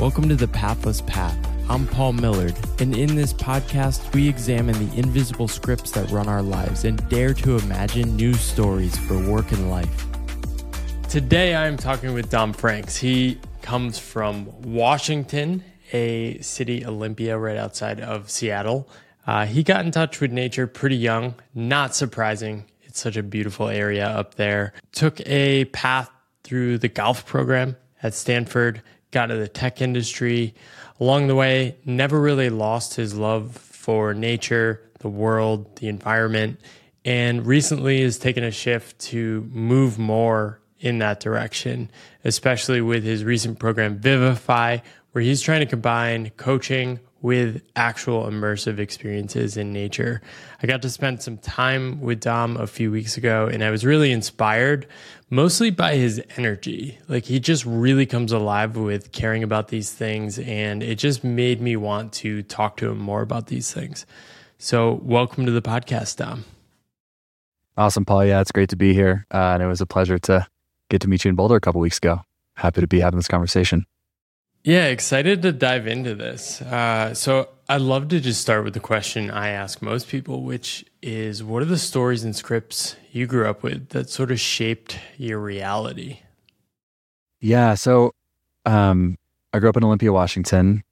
Welcome to The Pathless Path. I'm Paul Millard, and in this podcast, we examine the invisible scripts that run our lives and dare to imagine new stories for work and life. Today, I am talking with Dom Francks. He comes from Washington, a city, Olympia, right outside of Seattle. He got in touch with nature pretty young. Not surprising. It's such a beautiful area up there. Took a path through the golf program at Stanford, got into the tech industry. Along the way, never really lost his love for nature, the world, the environment, and recently has taken a shift to move more in that direction, especially with his recent program, Vivify, where he's trying to combine coaching with actual immersive experiences in nature. I got to spend some time with Dom a few weeks ago, and I was really inspired, mostly by his energy. Like, he just really comes alive with caring about these things, and it just made me want to talk to him more about these things. So welcome to the podcast, Dom. Awesome, Paul. Yeah, it's great to be here. And it was a pleasure to get to meet you in Boulder a couple weeks ago. Happy to be having this conversation. Yeah, excited to dive into this. So I'd love to just start with the question I ask most people, which is, what are the stories and scripts you grew up with that sort of shaped your reality? Yeah, so I grew up in Olympia, Washington.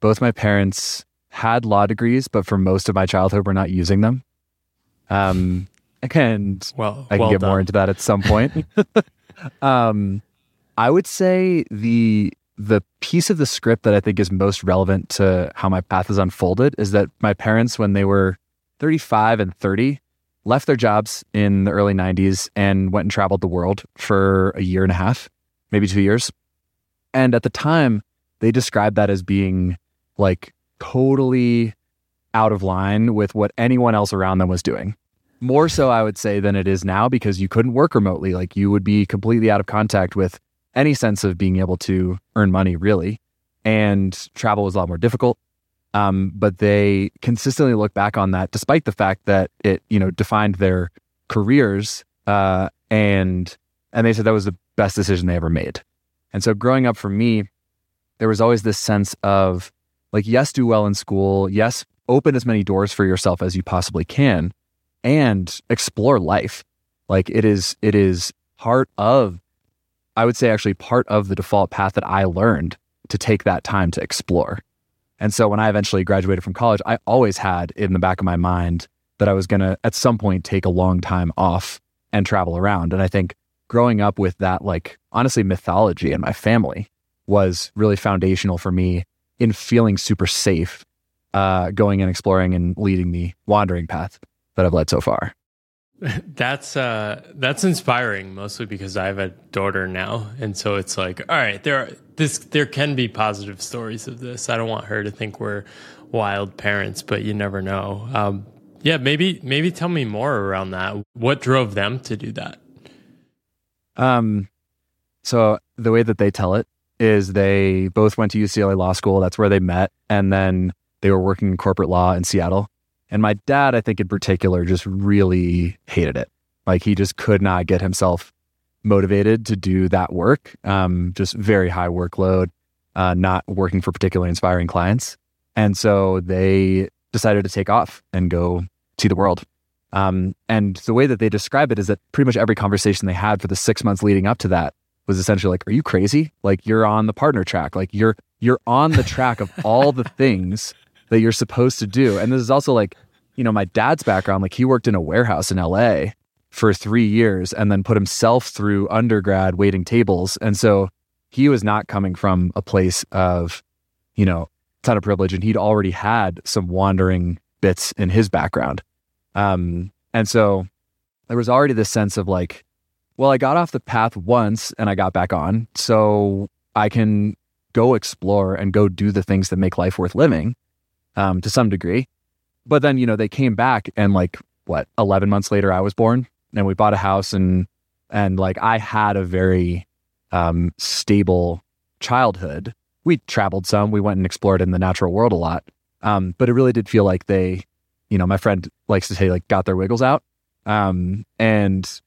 Both my parents had law degrees, but for most of my childhood, were not using them. I can get more into that at some point. I would say the piece of the script that I think is most relevant to how my path has unfolded is that my parents, when they were 35 and 30, left their jobs in the early 90s and went and traveled the world for a year and a half, maybe 2 years. And at the time, they described that as being like totally out of line with what anyone else around them was doing. More so, I would say, than it is now, because you couldn't work remotely. Like, you would be completely out of contact with any sense of being able to earn money, really. And travel was a lot more difficult. But they consistently look back on that, despite the fact that it, defined their careers. And they said that was the best decision they ever made. And so growing up for me, there was always this sense of like, yes, do well in school. Yes, open as many doors for yourself as you possibly can and explore life. Like, it is part of, I would say actually part of the default path that I learned to take that time to explore. And so when I eventually graduated from college, I always had in the back of my mind that I was going to, at some point, take a long time off and travel around. And I think growing up with that, like, honestly, mythology in my family was really foundational for me in feeling super safe, going and exploring and leading the wandering path that I've led so far. That's inspiring, mostly because I have a daughter now. And so it's like, all right, there can be positive stories of this. I don't want her to think we're wild parents, but you never know. Maybe tell me more around that. What drove them to do that? So the way that they tell it is they both went to UCLA Law School. That's where they met. And then they were working in corporate law in Seattle. And my dad, I think in particular, just really hated it. Like, he just could not get himself motivated to do that work. Just very high workload, not working for particularly inspiring clients. And so they decided to take off and go see the world. And the way that they describe it is that pretty much every conversation they had for the 6 months leading up to that was essentially like, are you crazy? Like, you're on the partner track. Like, you're on the track of all the things that you're supposed to do. And this is also like, my dad's background, like, he worked in a warehouse in LA for 3 years and then put himself through undergrad waiting tables. And so he was not coming from a place of, a ton of privilege, and he'd already had some wandering bits in his background. And so there was already this sense of like, well, I got off the path once and I got back on, so I can go explore and go do the things that make life worth living. To some degree. But then, they came back and 11 months later, I was born, and we bought a house, and like, I had a very stable childhood. We traveled some, we went and explored in the natural world a lot. But it really did feel like they, my friend likes to say, like, got their wiggles out. But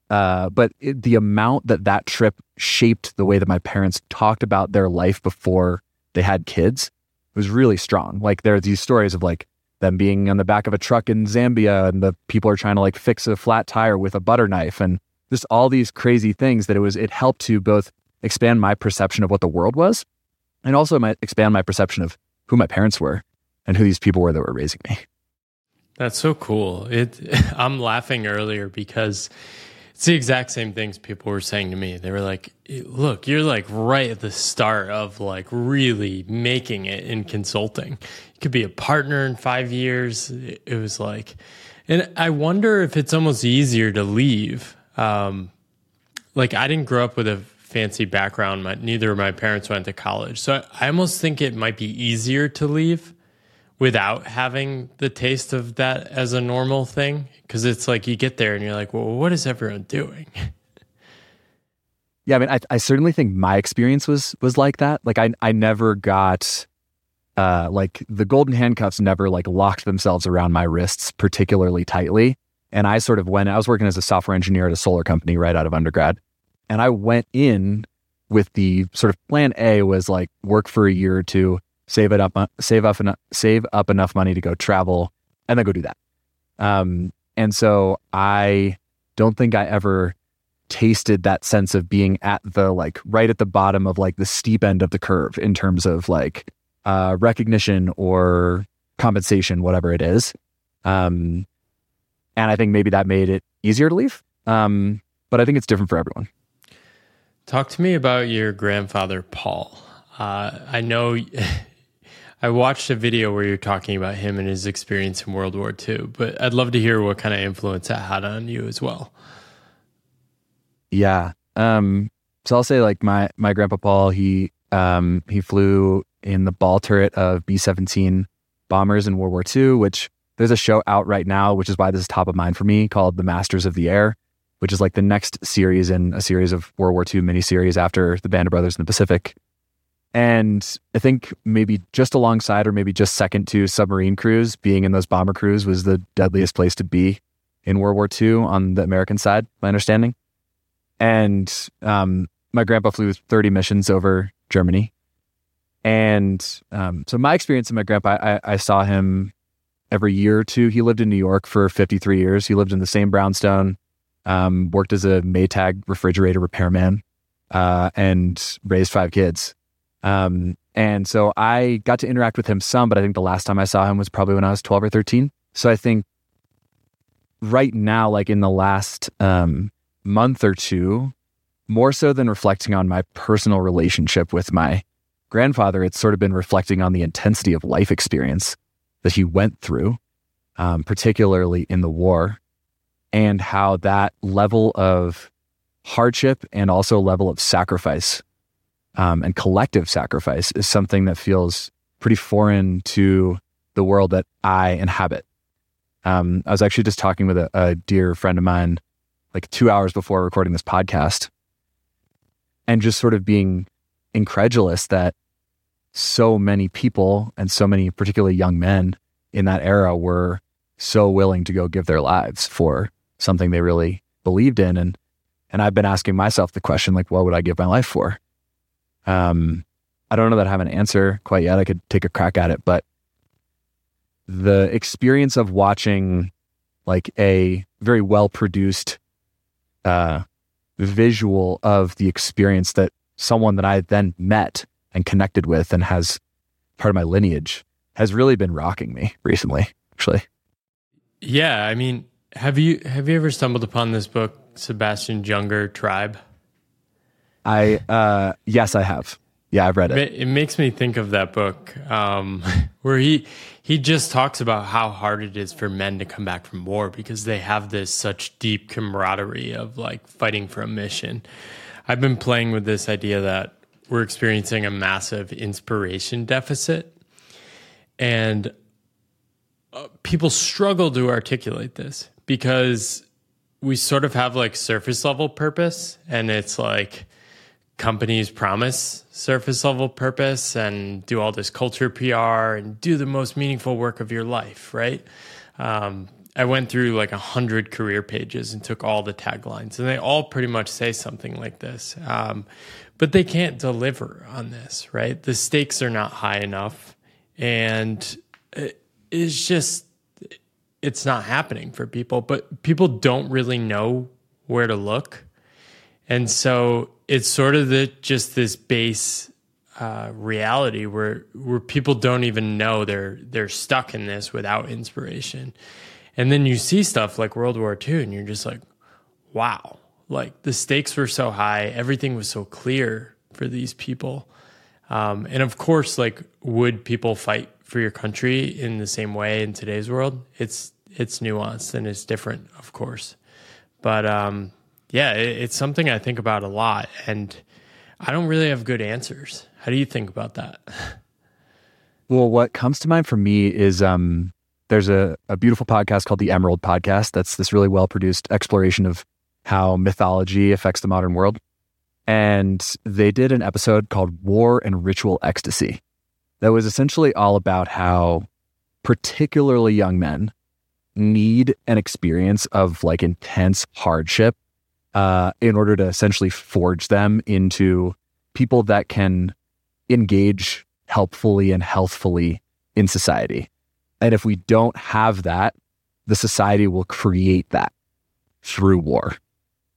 the amount that trip shaped the way that my parents talked about their life before they had kids. It was really strong. Like, there are these stories of like them being on the back of a truck in Zambia, and the people are trying to like fix a flat tire with a butter knife, and just all these crazy things that it helped to both expand my perception of what the world was, and also expand my perception of who my parents were and who these people were that were raising me. That's so cool. I'm laughing earlier because it's the exact same things people were saying to me. They were like, look, you're like right at the start of like really making it in consulting. You could be a partner in 5 years. It was like, and I wonder if it's almost easier to leave. Like, I didn't grow up with a fancy background. Neither of my parents went to college. So I almost think it might be easier to leave without having the taste of that as a normal thing. Because it's like you get there and you're like, well, what is everyone doing? Yeah, I mean, I certainly think my experience was like that. Like, I never got, like, the golden handcuffs never, like, locked themselves around my wrists particularly tightly. And I sort of went, I was working as a software engineer at a solar company right out of undergrad. And I went in with the sort of plan A was like, work for a year or two, save up enough money to go travel, and then go do that. And so I don't think I ever tasted that sense of being at the, like, right at the bottom of like the steep end of the curve in terms of like recognition or compensation, whatever it is. And I think maybe that made it easier to leave. But I think it's different for everyone. Talk to me about your grandfather, Paul. I know I watched a video where you're talking about him and his experience in World War II, but I'd love to hear what kind of influence that had on you as well. Yeah. So I'll say, like, my grandpa Paul, he flew in the ball turret of B-17 bombers in World War II, which there's a show out right now, which is why this is top of mind for me, called The Masters of the Air, which is like the next series in a series of World War II miniseries after the Band of Brothers in the Pacific. And I think maybe just alongside, or maybe just second to, submarine crews, being in those bomber crews was the deadliest place to be in World War II on the American side, my understanding. And my grandpa flew 30 missions over Germany. And so my experience with my grandpa, I saw him every year or two. He lived in New York for 53 years. He lived in the same brownstone, worked as a Maytag refrigerator repairman, and raised 5 kids. And so I got to interact with him some, but I think the last time I saw him was probably when I was 12 or 13. So I think right now, like in the last month or two, more so than reflecting on my personal relationship with my grandfather, it's sort of been reflecting on the intensity of life experience that he went through, particularly in the war, and how that level of hardship and also level of sacrifice and collective sacrifice is something that feels pretty foreign to the world that I inhabit. I was actually just talking with a dear friend of mine like 2 hours before recording this podcast, and just sort of being incredulous that so many people, and so many particularly young men in that era, were so willing to go give their lives for something they really believed in. And I've been asking myself the question, like, what would I give my life for? I don't know that I have an answer quite yet. I could take a crack at it, but the experience of watching like a very well-produced visual of the experience that someone that I then met and connected with and has part of my lineage has really been rocking me recently, actually. Yeah. I mean, have you ever stumbled upon this book, Sebastian Junger, Tribe? Yes, I have. Yeah, I've read it. It makes me think of that book, where he just talks about how hard it is for men to come back from war because they have this such deep camaraderie of like fighting for a mission. I've been playing with this idea that we're experiencing a massive inspiration deficit, and people struggle to articulate this because we sort of have like surface level purpose, and it's like companies promise surface level purpose and do all this culture PR and do the most meaningful work of your life, right? I went through like 100 career pages and took all the taglines, and they all pretty much say something like this. But they can't deliver on this, right? The stakes are not high enough. And it's just, it's not happening for people. But people don't really know where to look. And so it's sort of just this base reality where people don't even know they're stuck in this without inspiration. And then you see stuff like World War II, and you're just like, wow. Like, the stakes were so high, everything was so clear for these people. And of course, like, would people fight for your country in the same way in today's world? It's nuanced and it's different, of course. But it's something I think about a lot, and I don't really have good answers. How do you think about that? Well, what comes to mind for me is there's a beautiful podcast called The Emerald Podcast. That's this really well-produced exploration of how mythology affects the modern world. And they did an episode called War and Ritual Ecstasy that was essentially all about how particularly young men need an experience of like intense hardship in order to essentially forge them into people that can engage helpfully and healthfully in society. And if we don't have that, the society will create that through war.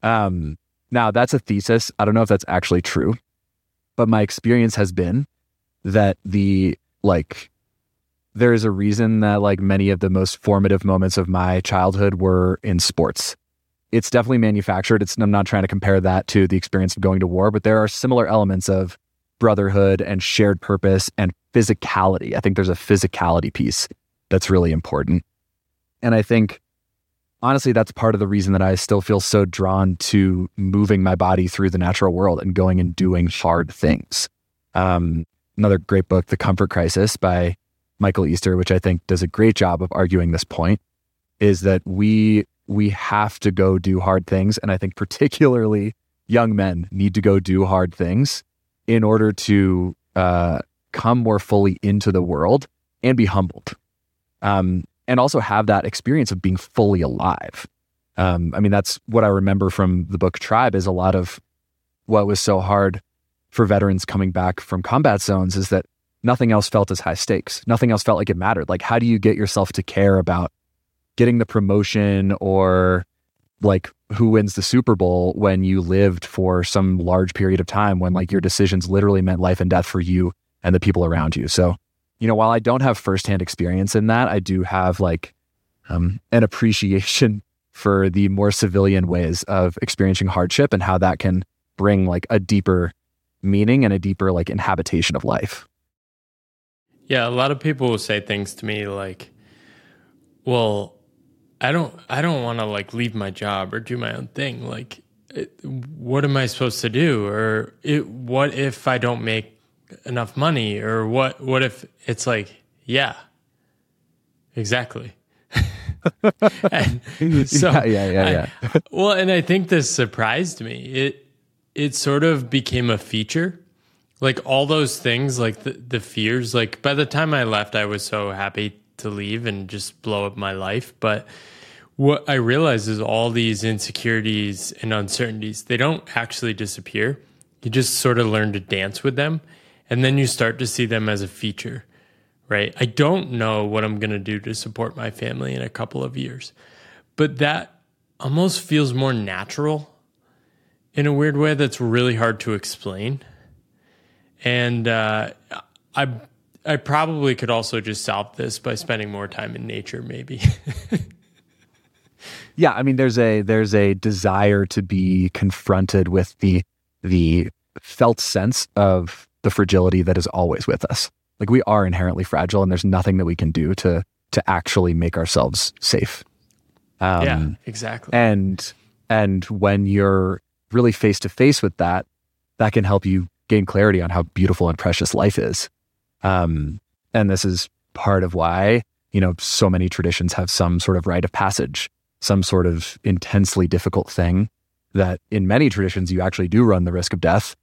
Now, that's a thesis. I don't know if that's actually true, but my experience has been that there is a reason that like many of the most formative moments of my childhood were in sports. It's definitely manufactured. I'm not trying to compare that to the experience of going to war, but there are similar elements of brotherhood and shared purpose and physicality. I think there's a physicality piece that's really important. And I think honestly, that's part of the reason that I still feel so drawn to moving my body through the natural world and going and doing hard things. Another great book, The Comfort Crisis by Michael Easter, which I think does a great job of arguing this point, is that we have to go do hard things. And I think particularly young men need to go do hard things in order to come more fully into the world and be humbled. And also have that experience of being fully alive. That's what I remember from the book Tribe, is a lot of what was so hard for veterans coming back from combat zones is that nothing else felt as high stakes. Nothing else felt like it mattered. Like, how do you get yourself to care about getting the promotion or like who wins the Super Bowl when you lived for some large period of time when like your decisions literally meant life and death for you and the people around you? So, you know, while I don't have firsthand experience in that, I do have like an appreciation for the more civilian ways of experiencing hardship and how that can bring like a deeper meaning and a deeper like inhabitation of life. Yeah, a lot of people will say things to me like, well, I don't want to like leave my job or do my own thing. Like, what am I supposed to do? Or what if I don't make enough money? Or what if it's like, yeah, exactly. Yeah. And I think this surprised me. It sort of became a feature. Like all those things, like the fears, like by the time I left, I was so happy to leave and just blow up my life. But what I realized is all these insecurities and uncertainties, they don't actually disappear. You just sort of learn to dance with them. And then you start to see them as a feature, right? I don't know what I'm going to do to support my family in a couple of years, but that almost feels more natural in a weird way that's really hard to explain. And I probably could also just solve this by spending more time in nature, maybe. Yeah, I mean, there's a desire to be confronted with the felt sense of the fragility that is always with us. Like, we are inherently fragile, and there's nothing that we can do to actually make ourselves safe. Yeah, exactly. And when you're really face to face with that, that can help you gain clarity on how beautiful and precious life is. And this is part of why, you know, so many traditions have some sort of rite of passage, some sort of intensely difficult thing that in many traditions you actually do run the risk of death.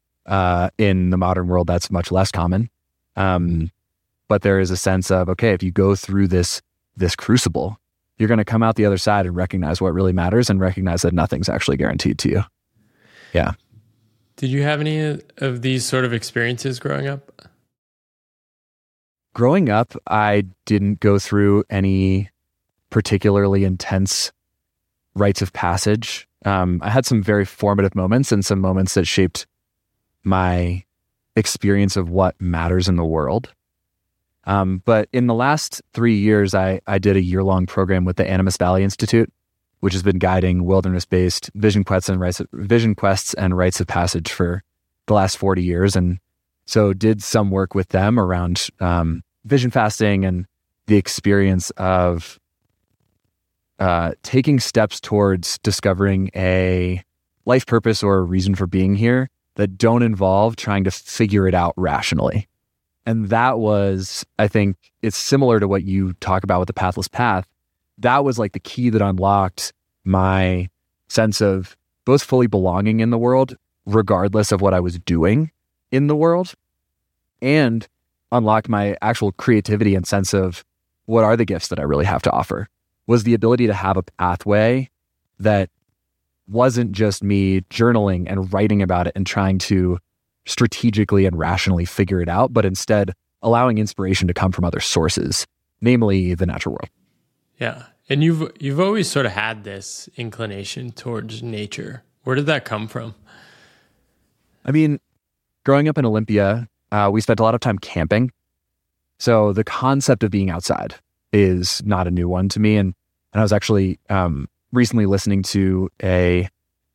In the modern world, that's much less common. But there is a sense of, okay, if you go through this crucible, you're going to come out the other side and recognize what really matters and recognize that nothing's actually guaranteed to you. Yeah. Did you have any of these sort of experiences growing up? Growing up, I didn't go through any particularly intense rites of passage. I had some very formative moments and some moments that shaped my experience of what matters in the world. But in the last 3 years, I did a year-long program with the Animas Valley Institute, which has been guiding wilderness-based vision quests and rites of passage for the last 40 years. And so did some work with them around vision fasting and the experience of taking steps towards discovering a life purpose or a reason for being here that don't involve trying to figure it out rationally. And that was, I think, it's similar to what you talk about with the Pathless Path. That was like the key that unlocked my sense of both fully belonging in the world, regardless of what I was doing in the world, and unlocked my actual creativity and sense of what are the gifts that I really have to offer, was the ability to have a pathway that wasn't just me journaling and writing about it and trying to strategically and rationally figure it out, but instead allowing inspiration to come from other sources, namely the natural world. Yeah. And you've always sort of had this inclination towards nature. Where did that come from? I mean, growing up in Olympia, we spent a lot of time camping. So the concept of being outside is not a new one to me. And I was actually recently listening to a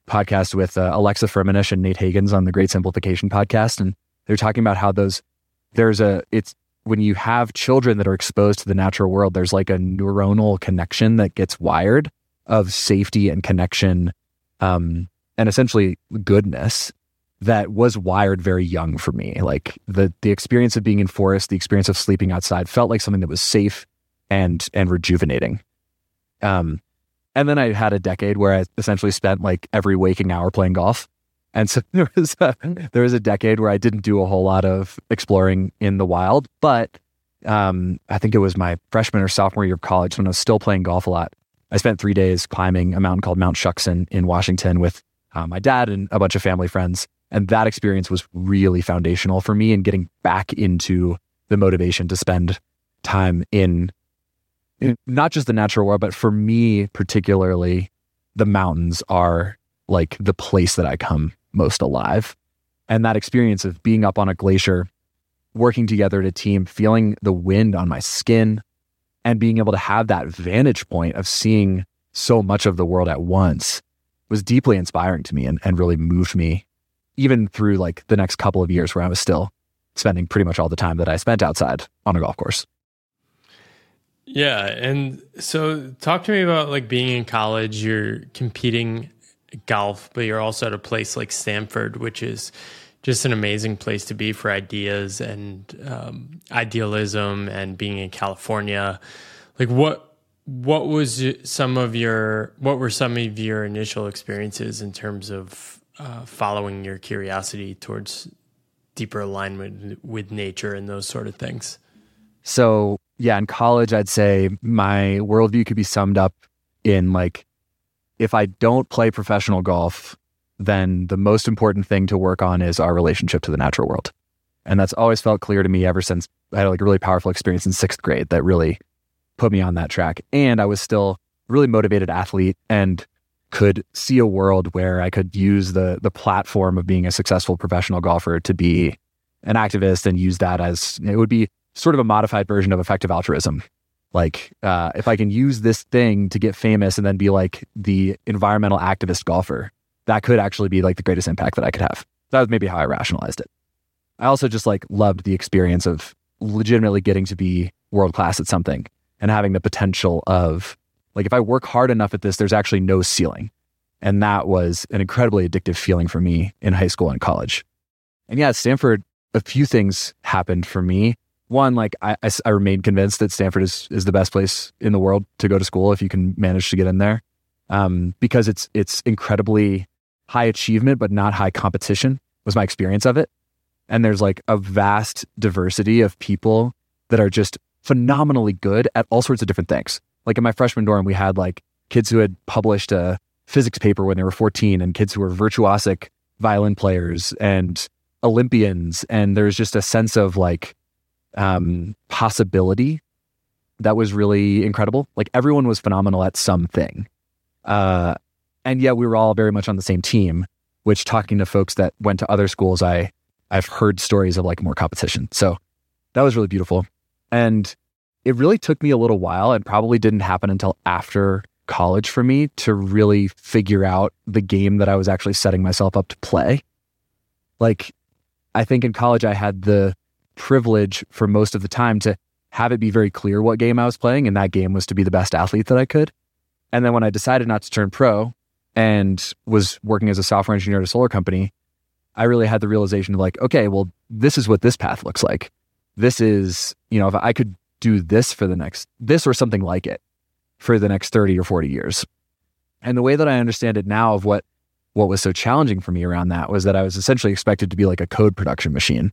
podcast with Alexa Firminich and Nate Hagens on the Great Simplification podcast. And they're talking about how when you have children that are exposed to the natural world, there's like a neuronal connection that gets wired of safety and connection and essentially goodness that was wired very young for me. Like the experience of being in forest, the experience of sleeping outside felt like something that was safe and rejuvenating. And then I had a decade where I essentially spent like every waking hour playing golf. And so there was a decade where I didn't do a whole lot of exploring in the wild, but I think it was my freshman or sophomore year of college when I was still playing golf a lot. I spent 3 days climbing a mountain called Mount Shuckson in Washington with my dad and a bunch of family friends. And that experience was really foundational for me in getting back into the motivation to spend time in not just the natural world, but for me particularly, the mountains are like the place that I come most alive. And that experience of being up on a glacier, working together at a team, feeling the wind on my skin, and being able to have that vantage point of seeing so much of the world at once was deeply inspiring to me and really moved me even through like the next couple of years where I was still spending pretty much all the time that I spent outside on a golf course. Yeah. And so talk to me about like being in college, you're competing golf, but you're also at a place like Stanford, which is just an amazing place to be for ideas and idealism, and being in California. Like what were some of your initial experiences in terms of following your curiosity towards deeper alignment with nature and those sort of things? So yeah, in college, I'd say my worldview could be summed up in like, if I don't play professional golf, then the most important thing to work on is our relationship to the natural world. And that's always felt clear to me ever since I had like a really powerful experience in 6th grade that really put me on that track. And I was still a really motivated athlete and could see a world where I could use the platform of being a successful professional golfer to be an activist and use that as, it would be sort of a modified version of effective altruism. Like, if I can use this thing to get famous and then be like the environmental activist golfer, that could actually be like the greatest impact that I could have. That was maybe how I rationalized it. I also just like loved the experience of legitimately getting to be world-class at something and having the potential of like, if I work hard enough at this, there's actually no ceiling. And that was an incredibly addictive feeling for me in high school and college. And yeah, at Stanford, a few things happened for me. One, like I remain convinced that Stanford is the best place in the world to go to school if you can manage to get in there, because it's incredibly high achievement, but not high competition was my experience of it. And there's like a vast diversity of people that are just phenomenally good at all sorts of different things. Like in my freshman dorm, we had like kids who had published a physics paper when they were 14 and kids who were virtuosic violin players and Olympians. And there's just a sense of like possibility that was really incredible. Like everyone was phenomenal at something. And yet we were all very much on the same team, which talking to folks that went to other schools, I've heard stories of like more competition. So that was really beautiful. And it really took me a little while, and probably didn't happen until after college for me, to really figure out the game that I was actually setting myself up to play. Like, I think in college, I had the privilege for most of the time to have it be very clear what game I was playing. And that game was to be the best athlete that I could. And then when I decided not to turn pro and was working as a software engineer at a solar company, I really had the realization of like, okay, well, this is what this path looks like. This is, you know, if I could do this for the next, this or something like it for the next 30 or 40 years. And the way that I understand it now of what was so challenging for me around that was that I was essentially expected to be like a code production machine.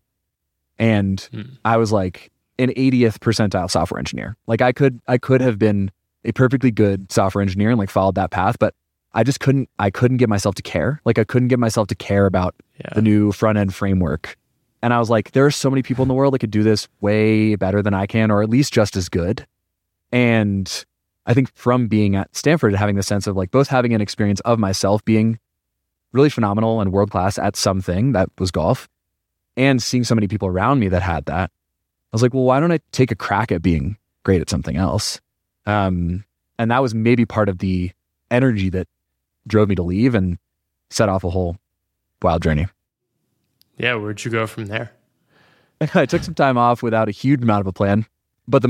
And I was like an 80th percentile software engineer. Like I could have been a perfectly good software engineer and like followed that path, but I just couldn't get myself to care. Like I couldn't get myself to care about the new front end framework. And I was like, there are so many people in the world that could do this way better than I can, or at least just as good. And I think from being at Stanford and having the sense of like both having an experience of myself being really phenomenal and world-class at something that was golf, and seeing so many people around me that had that, I was like, well, why don't I take a crack at being great at something else? And that was maybe part of the energy that drove me to leave and set off a whole wild journey. Yeah, where'd you go from there? I took some time off without a huge amount of a plan, but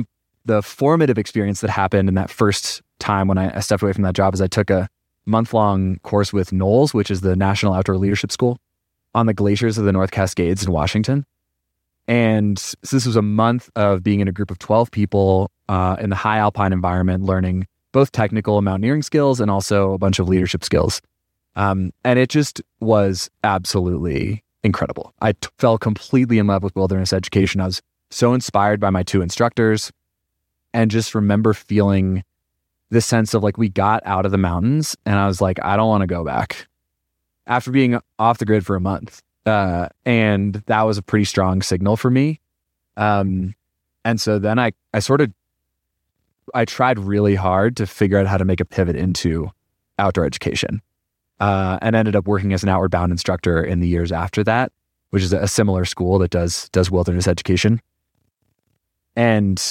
the formative experience that happened in that first time when I stepped away from that job is I took a month-long course with Knowles, which is the National Outdoor Leadership School, on the glaciers of the North Cascades in Washington. And so this was a month of being in a group of 12 people in the high alpine environment, learning both technical and mountaineering skills and also a bunch of leadership skills. And it just was absolutely incredible. I fell completely in love with wilderness education. I was so inspired by my two instructors, and just remember feeling this sense of like, we got out of the mountains and I was like, I don't want to go back, after being off the grid for a month. And that was a pretty strong signal for me. And so then I tried really hard to figure out how to make a pivot into outdoor education, and ended up working as an Outward Bound instructor in the years after that, which is a similar school that does wilderness education. And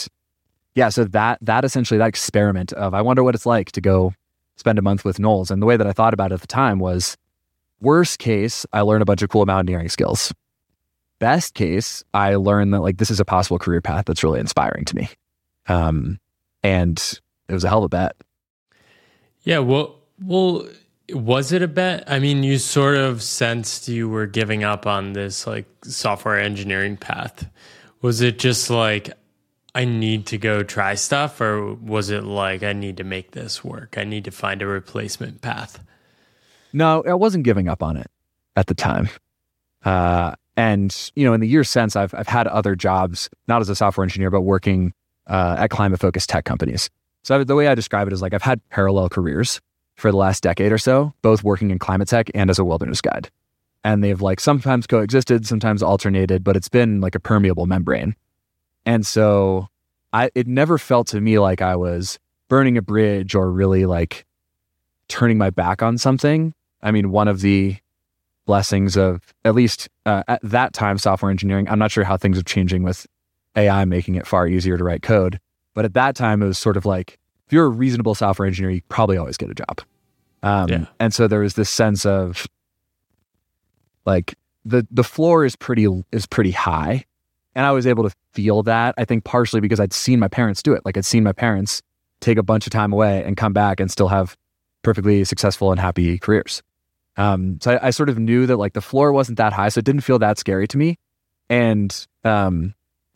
yeah, so that essentially, that experiment of, I wonder what it's like to go spend a month with Knowles. And the way that I thought about it at the time was, worst case, I learn a bunch of cool mountaineering skills. Best case, I learn that like this is a possible career path that's really inspiring to me. And it was a hell of a bet. Yeah, well, was it a bet? I mean, you sort of sensed you were giving up on this like software engineering path. Was it just like, I need to go try stuff, or was it like, I need to make this work? I need to find a replacement path. No, I wasn't giving up on it at the time. And, you know, in the years since, I've had other jobs, not as a software engineer, but working at climate-focused tech companies. So the way I describe it is like, I've had parallel careers for the last decade or so, both working in climate tech and as a wilderness guide. And they've like sometimes coexisted, sometimes alternated, but it's been like a permeable membrane. And so it never felt to me like I was burning a bridge or really like turning my back on something. I mean, one of the blessings of, at least at that time, software engineering, I'm not sure how things are changing with AI making it far easier to write code. But at that time, it was sort of like, if you're a reasonable software engineer, you probably always get a job. And so there was this sense of like, the floor is pretty high. And I was able to feel that, I think partially because I'd seen my parents do it. Like I'd seen my parents take a bunch of time away and come back and still have perfectly successful and happy careers. So I sort of knew that like the floor wasn't that high, so it didn't feel that scary to me. And, you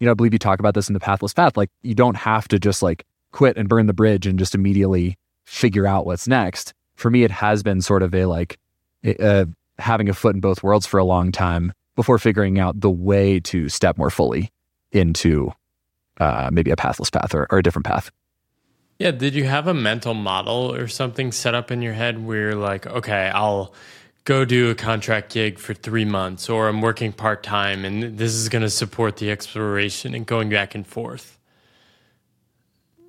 know, I believe you talk about this in The Pathless Path, like you don't have to just like quit and burn the bridge and just immediately figure out what's next. For me, it has been sort of a like having a foot in both worlds for a long time, before figuring out the way to step more fully into maybe a pathless path or a different path. Yeah. Did you have a mental model or something set up in your head where you're like, okay, I'll go do a contract gig for 3 months, or I'm working part-time and this is going to support the exploration and going back and forth.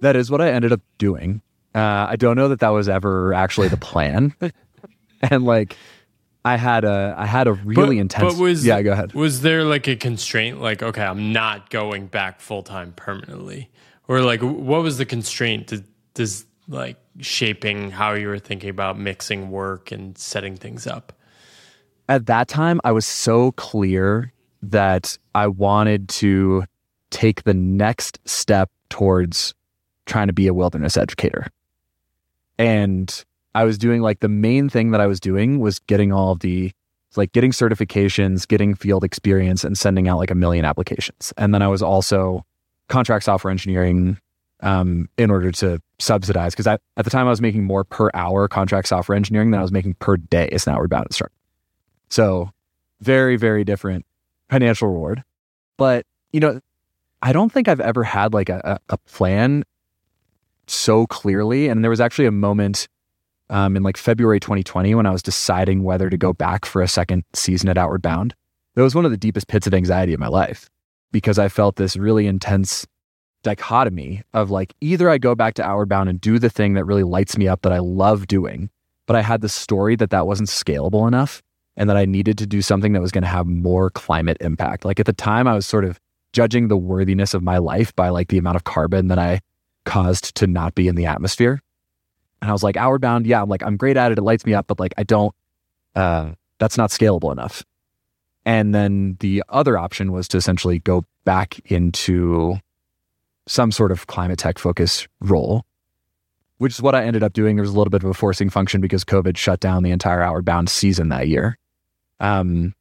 That is what I ended up doing. I don't know that was ever actually the plan. And like, I had a really intense... But yeah, go ahead. Was there like a constraint? Like, okay, I'm not going back full-time permanently. Or like, what was the constraint to this, like, shaping how you were thinking about mixing work and setting things up? At that time, I was so clear that I wanted to take the next step towards trying to be a wilderness educator. And I was doing, like, the main thing that I was doing was getting all of the, like, getting certifications, getting field experience, and sending out like 1 million applications. And then I was also contract software engineering in order to subsidize, because at the time I was making more per hour contract software engineering than I was making per day as an Outward Bound instructor. So very, very different financial reward. But, you know, I don't think I've ever had like a plan so clearly. And there was actually a moment in like February 2020 when I was deciding whether to go back for a second season at Outward Bound. That was one of the deepest pits of anxiety in my life, because I felt this really intense dichotomy of like, either I go back to Outward Bound and do the thing that really lights me up, that I love doing, but I had the story that wasn't scalable enough and that I needed to do something that was going to have more climate impact. Like, at the time I was sort of judging the worthiness of my life by like the amount of carbon that I caused to not be in the atmosphere. And I was like, Outward Bound, yeah, I'm like, I'm great at it, it lights me up, but like, I don't, that's not scalable enough. And then the other option was to essentially go back into some sort of climate tech focus role, which is what I ended up doing. There was a little bit of a forcing function because COVID shut down the entire Outward Bound season that year. And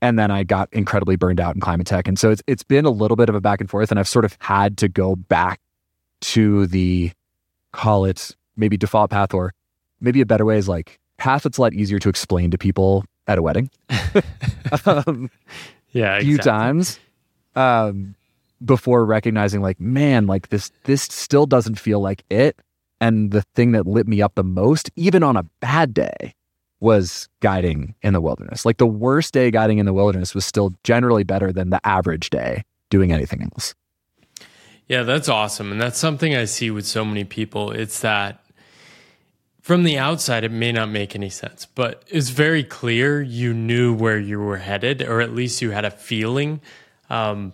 then I got incredibly burned out in climate tech. And so it's been a little bit of a back and forth, and I've sort of had to go back to the, call it maybe default path, or maybe a better way is like path that's a lot easier to explain to people at a wedding. Yeah, a few times before recognizing like, man, like this still doesn't feel like it. And the thing that lit me up the most, even on a bad day, was guiding in the wilderness. Like, the worst day guiding in the wilderness was still generally better than the average day doing anything else. Yeah, that's awesome. And that's something I see with so many people. It's that from the outside, it may not make any sense, but it's very clear you knew where you were headed, or at least you had a feeling that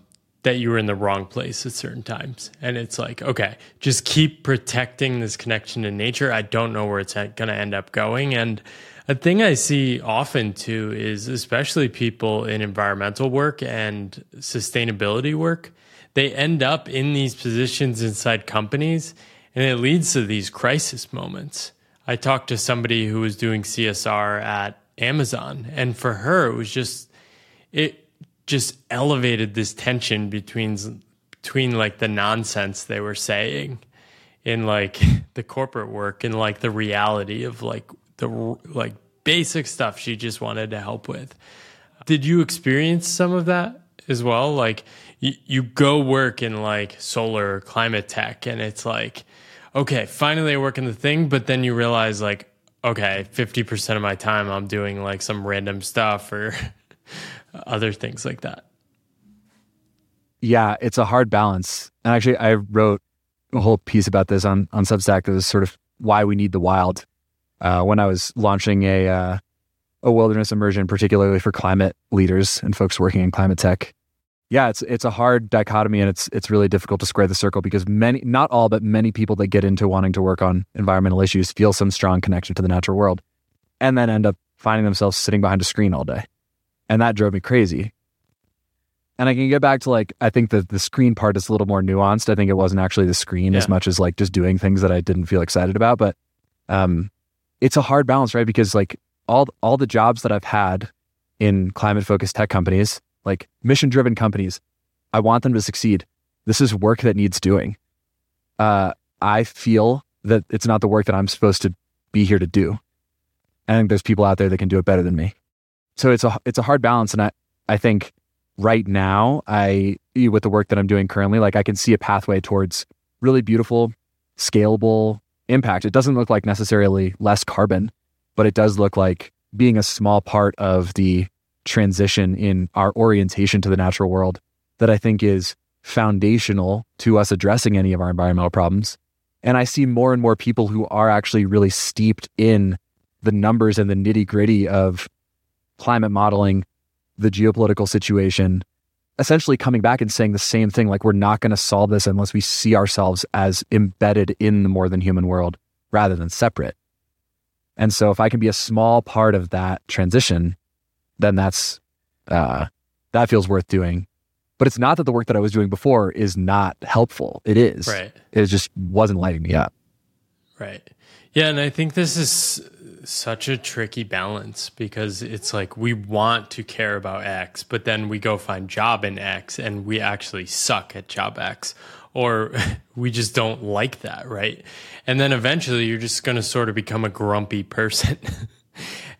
you were in the wrong place at certain times. And it's like, okay, just keep protecting this connection to nature. I don't know where it's going to end up going. And a thing I see often too is, especially people in environmental work and sustainability work, they end up in these positions inside companies, and it leads to these crisis moments. I talked to somebody who was doing CSR at Amazon, and for her, it just elevated this tension between like the nonsense they were saying in like the corporate work and like the reality of like the like basic stuff she just wanted to help with. Did you experience some of that as well? Like, you go work in like solar climate tech, and it's like, okay, finally I work in the thing, but then you realize like, okay, 50% of my time I'm doing like some random stuff or other things like that. Yeah, it's a hard balance. And actually, I wrote a whole piece about this on Substack that was sort of why we need the wild. When I was launching a wilderness immersion, particularly for climate leaders and folks working in climate tech. Yeah, it's a hard dichotomy, and it's really difficult to square the circle, because not all, but many people that get into wanting to work on environmental issues feel some strong connection to the natural world and then end up finding themselves sitting behind a screen all day. And that drove me crazy. And I can get back to like, I think that the screen part is a little more nuanced. I think it wasn't actually the screen as much as like just doing things that I didn't feel excited about. But it's a hard balance, right? Because like all the jobs that I've had in climate-focused tech companies, like mission-driven companies, I want them to succeed. This is work that needs doing. I feel that it's not the work that I'm supposed to be here to do. I think there's people out there that can do it better than me. So it's a hard balance. And I think right now, with the work that I'm doing currently, like, I can see a pathway towards really beautiful, scalable impact. It doesn't look like necessarily less carbon, but it does look like being a small part of the transition in our orientation to the natural world that I think is foundational to us addressing any of our environmental problems. And I see more and more people who are actually really steeped in the numbers and the nitty-gritty of climate modeling, the geopolitical situation, essentially coming back and saying the same thing, like, we're not going to solve this unless we see ourselves as embedded in the more than human world rather than separate. And so if I can be a small part of that transition, then that feels worth doing. But it's not that the work that I was doing before is not helpful. It is. Right. It just wasn't lighting me up. Right. Yeah, and I think this is such a tricky balance, because it's like we want to care about X, but then we go find job in X and we actually suck at job X, or we just don't like that, right? And then eventually you're just going to sort of become a grumpy person.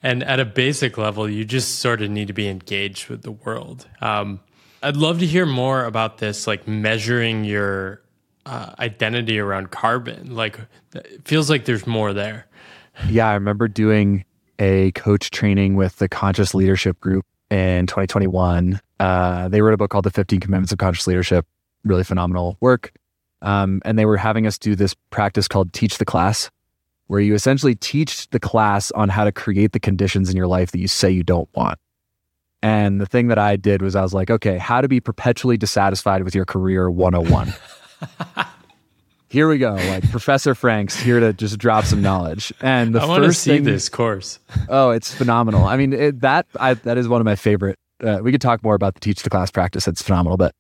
And at a basic level, you just sort of need to be engaged with the world. I'd love to hear more about this, like measuring your identity around carbon. Like, it feels like there's more there. Yeah, I remember doing a coach training with the Conscious Leadership Group in 2021. They wrote a book called The 15 Commitments of Conscious Leadership, really phenomenal work. And they were having us do this practice called Teach the Class, where you essentially teach the class on how to create the conditions in your life that you say you don't want. And the thing that I did was I was like, okay, how to be perpetually dissatisfied with your career 101. Here we go. Like, Professor Francks here to just drop some knowledge. And the first thing, this course. Oh, it's phenomenal. I mean, that is one of my favorite. We could talk more about the Teach the Class practice. It's phenomenal. But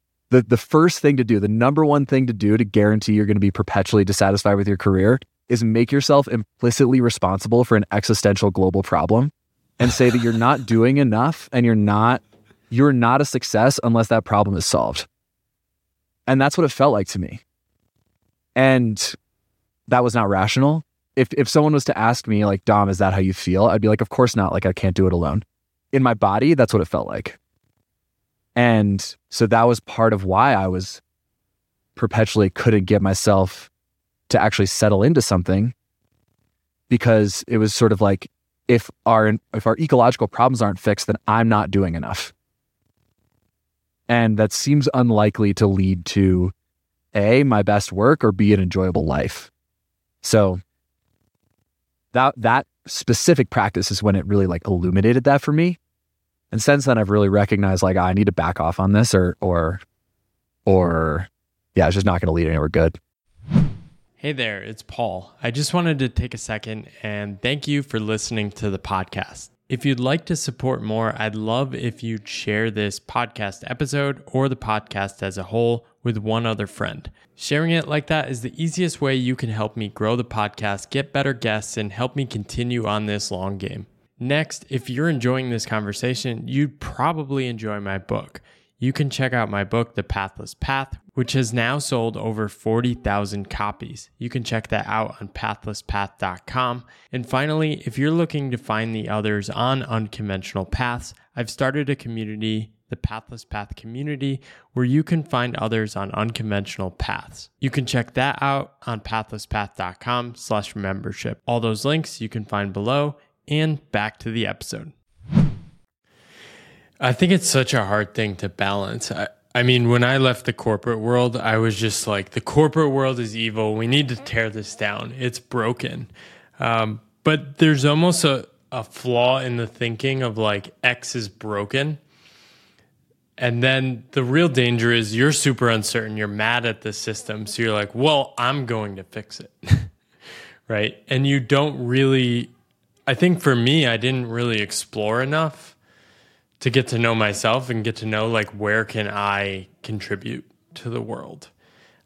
the first thing to do, the number one thing to do to guarantee you're going to be perpetually dissatisfied with your career is make yourself implicitly responsible for an existential global problem and say that you're not doing enough and you're not a success unless that problem is solved. And that's what it felt like to me. And that was not rational. If someone was to ask me, like, Dom, is that how you feel? I'd be like, of course not. Like, I can't do it alone. In my body, that's what it felt like. And so that was part of why I was perpetually couldn't get myself to actually settle into something, because it was sort of like, if our ecological problems aren't fixed, then I'm not doing enough. And that seems unlikely to lead to A, my best work, or B, an enjoyable life. So that specific practice is when it really, like, illuminated that for me. And since then I've really recognized, like, I need to back off on this or yeah, it's just not going to lead anywhere good. Hey there, it's Paul. I just wanted to take a second and thank you for listening to the podcast. If you'd like to support more, I'd love if you'd share this podcast episode or the podcast as a whole with one other friend. Sharing it like that is the easiest way you can help me grow the podcast, get better guests, and help me continue on this long game. Next, if you're enjoying this conversation, you'd probably enjoy my book. You can check out my book, The Pathless Path, which has now sold over 40,000 copies. You can check that out on pathlesspath.com. And finally, if you're looking to find the others on unconventional paths, I've started a community, the Pathless Path community, where you can find others on unconventional paths. You can check that out on pathlesspath.com/membership. All those links you can find below, and back to the episode. I think it's such a hard thing to balance. I mean, when I left the corporate world, I was just like, the corporate world is evil. We need to tear this down. It's broken. But there's almost a flaw in the thinking of, like, X is broken. And then the real danger is you're super uncertain. You're mad at the system. So you're like, well, I'm going to fix it. Right? And you don't really, I think for me, I didn't really explore enough to get to know myself and get to know, like, where can I contribute to the world?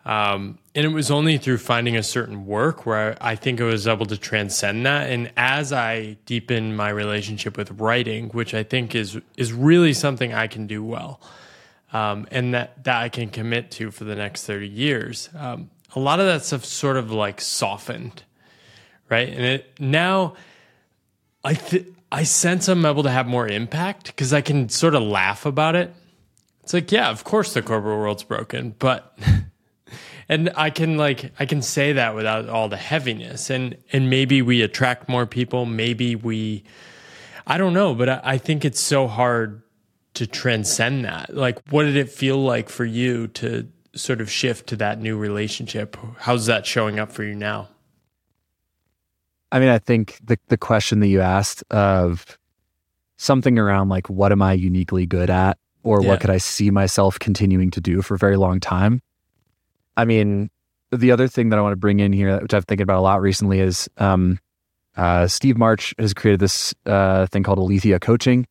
And it was only through finding a certain work where I think I was able to transcend that. And as I deepen my relationship with writing, which I think is really something I can do well, and that I can commit to for the next 30 years, a lot of that stuff sort of, like, softened, right? And now I sense I'm able to have more impact because I can sort of laugh about it. It's like, yeah, of course the corporate world's broken, but, and I can say that without all the heaviness, and maybe we attract more people. Maybe we, I don't know, but I think it's so hard to transcend that. Like, what did it feel like for you to sort of shift to that new relationship? How's that showing up for you now? I mean, I think the question that you asked of something around like, what am I uniquely good at? Or what could I see myself continuing to do for a very long time? I mean, the other thing that I want to bring in here, which I've been thinking about a lot recently, is Steve March has created this thing called Aletheia Coaching.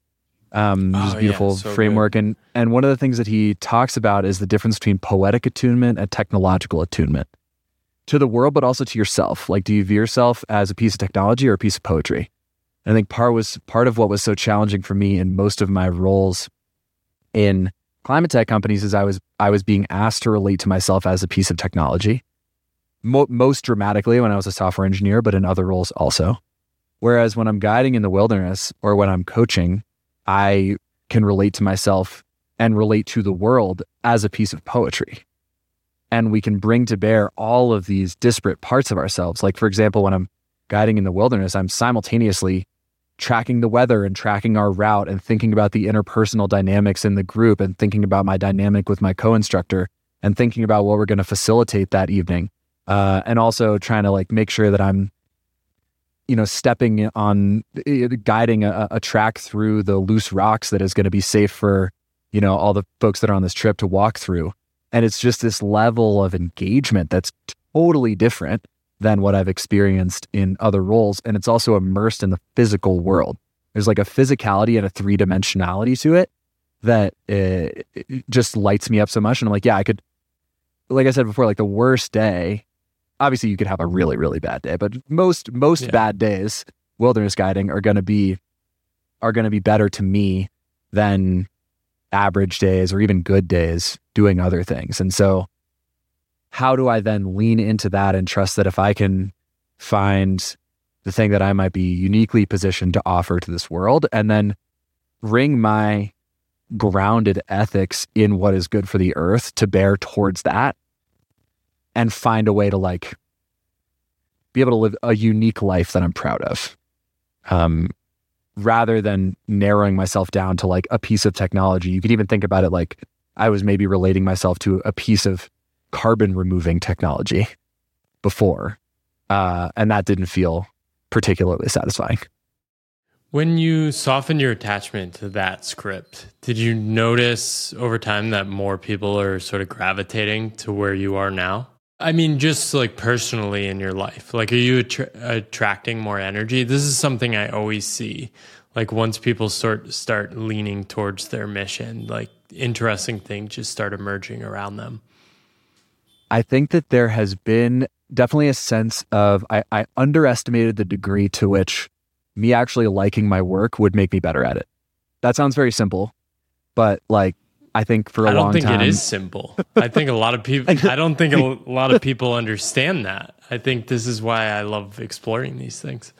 This beautiful framework. Good. And one of the things that he talks about is the difference between poetic attunement and technological attunement to the world, but also to yourself. Like, do you view yourself as a piece of technology or a piece of poetry? And I think part of what was so challenging for me in most of my roles in climate tech companies is I was being asked to relate to myself as a piece of technology, most dramatically when I was a software engineer, but in other roles also. Whereas when I'm guiding in the wilderness or when I'm coaching, I can relate to myself and relate to the world as a piece of poetry. And we can bring to bear all of these disparate parts of ourselves. Like, for example, when I'm guiding in the wilderness, I'm simultaneously tracking the weather and tracking our route and thinking about the interpersonal dynamics in the group and thinking about my dynamic with my co-instructor and thinking about what we're going to facilitate that evening. And also trying to like make sure that I'm, you know, stepping on, guiding a track through the loose rocks that is going to be safe for, you know, all the folks that are on this trip to walk through. And it's just this level of engagement that's totally different than what I've experienced in other roles. And it's also immersed in the physical world. There's like a physicality and a three-dimensionality to it that it just lights me up so much. And I'm like, yeah, I could, like I said before, like the worst day, obviously you could have a really, really bad day, but most bad days, wilderness guiding are going to be better to me than average days or even good days doing other things. And so how do I then lean into that and trust that if I can find the thing that I might be uniquely positioned to offer to this world and then bring my grounded ethics in what is good for the earth to bear towards that and find a way to like be able to live a unique life that I'm proud of, rather than narrowing myself down to like a piece of technology. You could even think about it like I was maybe relating myself to a piece of carbon removing technology before. And that didn't feel particularly satisfying. When you softened your attachment to that script, did you notice over time that more people are sort of gravitating to where you are now? I mean, just like personally in your life, like, are you attracting more energy? This is something I always see. Like, once people start leaning towards their mission, like interesting things just start emerging around them. I think that there has been definitely a sense of, I underestimated the degree to which me actually liking my work would make me better at it. That sounds very simple, but like, I think for a long time. I don't think it is simple. I don't think a lot of people understand that. I think this is why I love exploring these things.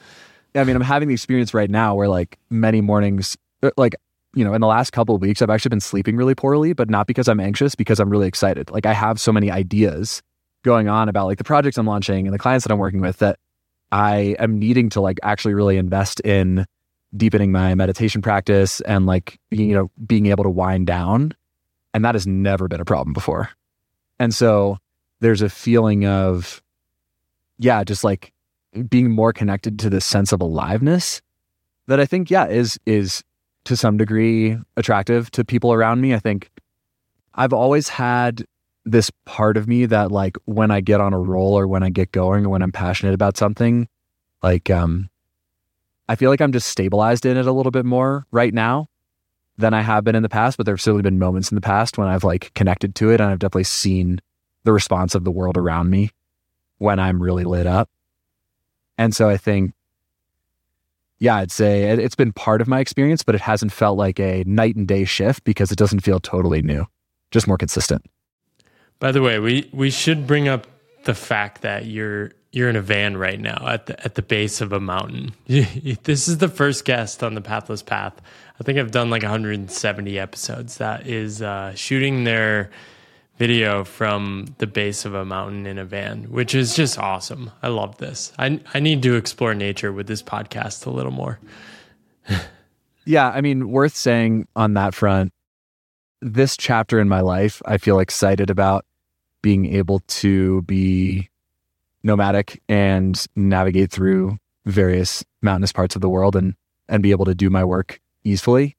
I mean, I'm having the experience right now where like many mornings, like, you know, in the last couple of weeks, I've actually been sleeping really poorly, but not because I'm anxious, because I'm really excited. Like, I have so many ideas going on about like the projects I'm launching and the clients that I'm working with that I am needing to like actually really invest in deepening my meditation practice and like, you know, being able to wind down. And that has never been a problem before. And so there's a feeling of, yeah, just like being more connected to this sense of aliveness that I think, yeah, is to some degree attractive to people around me. I think I've always had this part of me that like when I get on a roll or when I get going or when I'm passionate about something, like I feel like I'm just stabilized in it a little bit more right now than I have been in the past. But there've certainly been moments in the past when I've like connected to it and I've definitely seen the response of the world around me when I'm really lit up. And so I think, yeah, I'd say it's been part of my experience, but it hasn't felt like a night and day shift because it doesn't feel totally new, just more consistent. By the way, we should bring up the fact that you're in a van right now at the base of a mountain. This is the first guest on The Pathless Path. I think I've done like 170 episodes. That is shooting their video from the base of a mountain in a van, which is just awesome. I love this. I need to explore nature with this podcast a little more. Yeah, I mean, worth saying on that front, this chapter in my life, I feel excited about being able to be nomadic and navigate through various mountainous parts of the world and be able to do my work easily.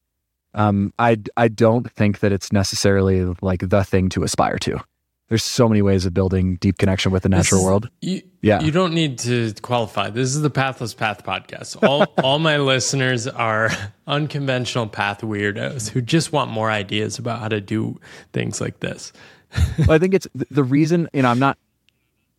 I don't think that it's necessarily like the thing to aspire to. There's so many ways of building deep connection with the natural world. You don't need to qualify. This is the Pathless Path podcast. All my listeners are unconventional path weirdos who just want more ideas about how to do things like this. Well, I think it's the reason, the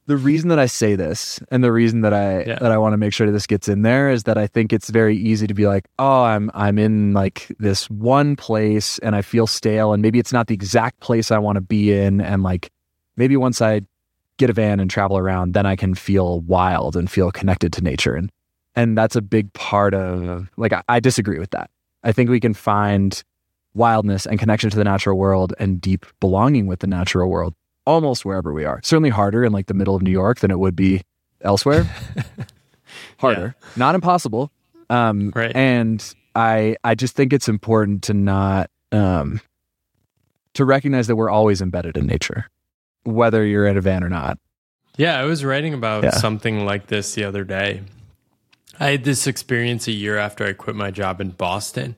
reason that I say this and the reason that I want to make sure that this gets in there is that I think it's very easy to be like, oh, I'm in like this one place and I feel stale and maybe it's not the exact place I want to be in, and like, maybe once I get a van and travel around, then I can feel wild and feel connected to nature. And that's a big part of, like, I disagree with that. I think we can find wildness and connection to the natural world and deep belonging with the natural world almost wherever we are. Certainly harder in like the middle of New York than it would be elsewhere. Harder. Yeah. Not impossible. Right. And I just think it's important to not, to recognize that we're always embedded in nature, whether you're in a van or not. Yeah, I was writing about something like this the other day. I had this experience a year after I quit my job in Boston.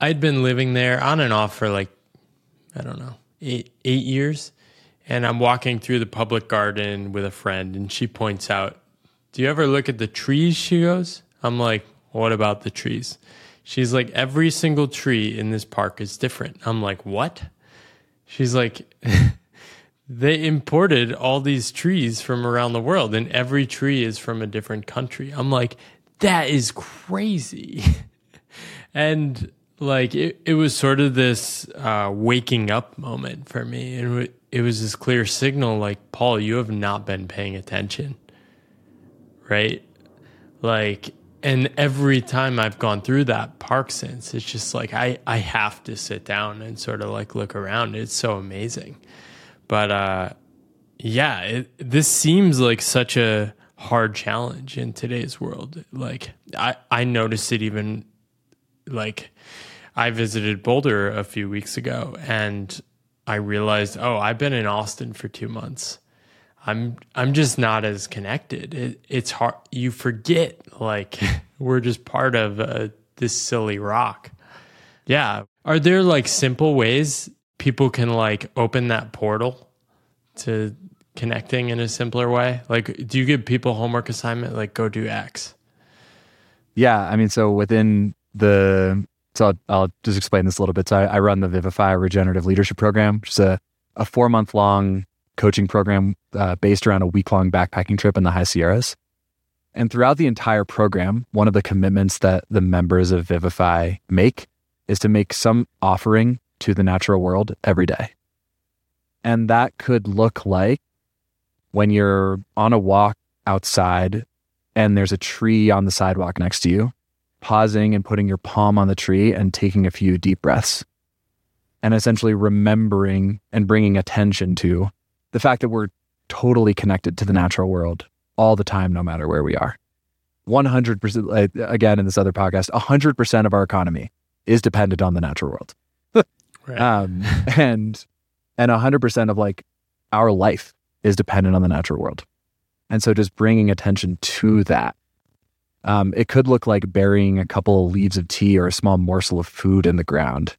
I'd been living there on and off for like, I don't know, eight years. And I'm walking through the public garden with a friend and she points out, do you ever look at the trees? She goes. I'm like, what about the trees? She's like, every single tree in this park is different. I'm like, what? She's like... They imported all these trees from around the world, and every tree is from a different country. I'm like, that is crazy. And like, it was sort of this waking up moment for me. And it was this clear signal, like, Paul, you have not been paying attention, right? Like, and every time I've gone through that park since, it's just like, I have to sit down and sort of like look around. It's so amazing. But this seems like such a hard challenge in today's world. Like I noticed it even like I visited Boulder a few weeks ago and I realized, oh, I've been in Austin for 2 months. I'm just not as connected. It's hard. You forget like we're just part of this silly rock. Yeah. Are there like simple ways people can like open that portal to connecting in a simpler way? Like, do you give people homework assignment? Like, go do X. Yeah. I mean, I'll just explain this a little bit. So I run the Vivify Regenerative Leadership Program, which is a 4-month long coaching program based around a week-long backpacking trip in the High Sierras. And throughout the entire program, one of the commitments that the members of Vivify make is to make some offering to the natural world every day. And that could look like when you're on a walk outside and there's a tree on the sidewalk next to you, pausing and putting your palm on the tree and taking a few deep breaths and essentially remembering and bringing attention to the fact that we're totally connected to the natural world all the time, no matter where we are. 100%, again, in this other podcast, 100% of our economy is dependent on the natural world. Right. And 100% of like our life is dependent on the natural world. And so just bringing attention to that, it could look like burying a couple of leaves of tea or a small morsel of food in the ground.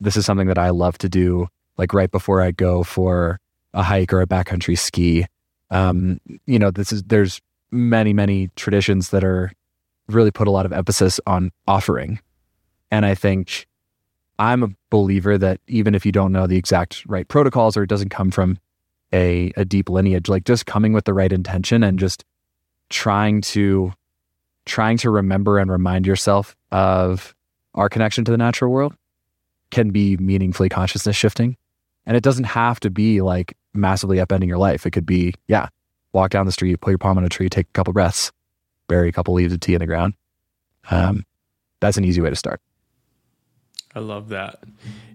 This is something that I love to do, like right before I go for a hike or a backcountry ski. There's many, many traditions that are really put a lot of emphasis on offering. And I think I'm a believer that even if you don't know the exact right protocols or it doesn't come from a deep lineage, like just coming with the right intention and just trying to remember and remind yourself of our connection to the natural world can be meaningfully consciousness shifting. And it doesn't have to be like massively upending your life. It could be, walk down the street, put your palm on a tree, take a couple breaths, bury a couple leaves of tea in the ground. That's an easy way to start. I love that.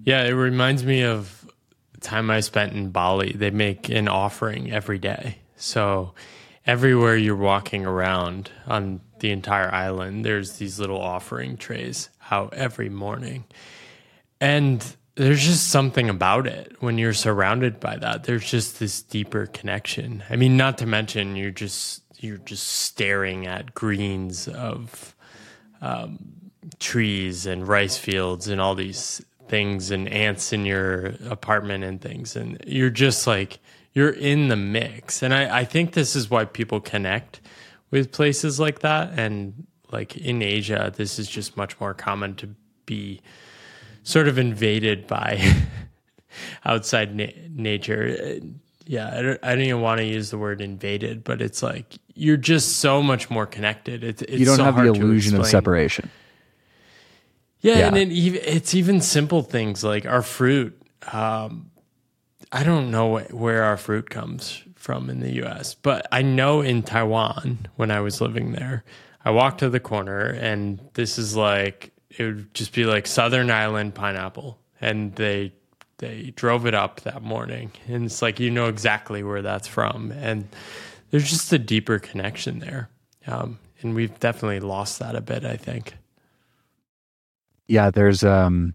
Yeah, it reminds me of time I spent in Bali. They make an offering every day. So everywhere you're walking around on the entire island, there's these little offering trays out every morning. And there's just something about it when you're surrounded by that. There's just this deeper connection. I mean, not to mention you're just staring at greens of trees and rice fields and all these things and ants in your apartment and things. And you're just like, you're in the mix. And I think this is why people connect with places like that. And like in Asia, this is just much more common to be sort of invaded by outside nature. Yeah, I don't even want to use the word invaded, but it's like you're just so much more connected. It's you don't so have the illusion of separation. Yeah. And it's even simple things like our fruit. I don't know where our fruit comes from in the U.S., but I know in Taiwan, when I was living there, I walked to the corner and this is like, it would just be like Southern Island pineapple. And they drove it up that morning. And it's like, you know exactly where that's from. And there's just a deeper connection there. And we've definitely lost that a bit, I think. Yeah, there's a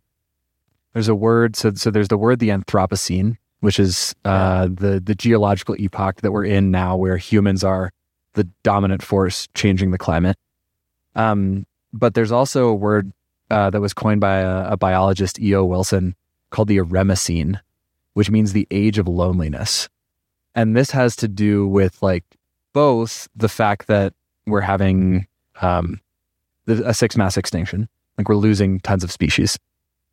word. So there's the word, the Anthropocene, which is the geological epoch that we're in now, where humans are the dominant force changing the climate. But there's also a word that was coined by a biologist, E.O. Wilson, called the Eremocene, which means the age of loneliness. And this has to do with like both the fact that we're having a sixth mass extinction. Like we're losing tons of species.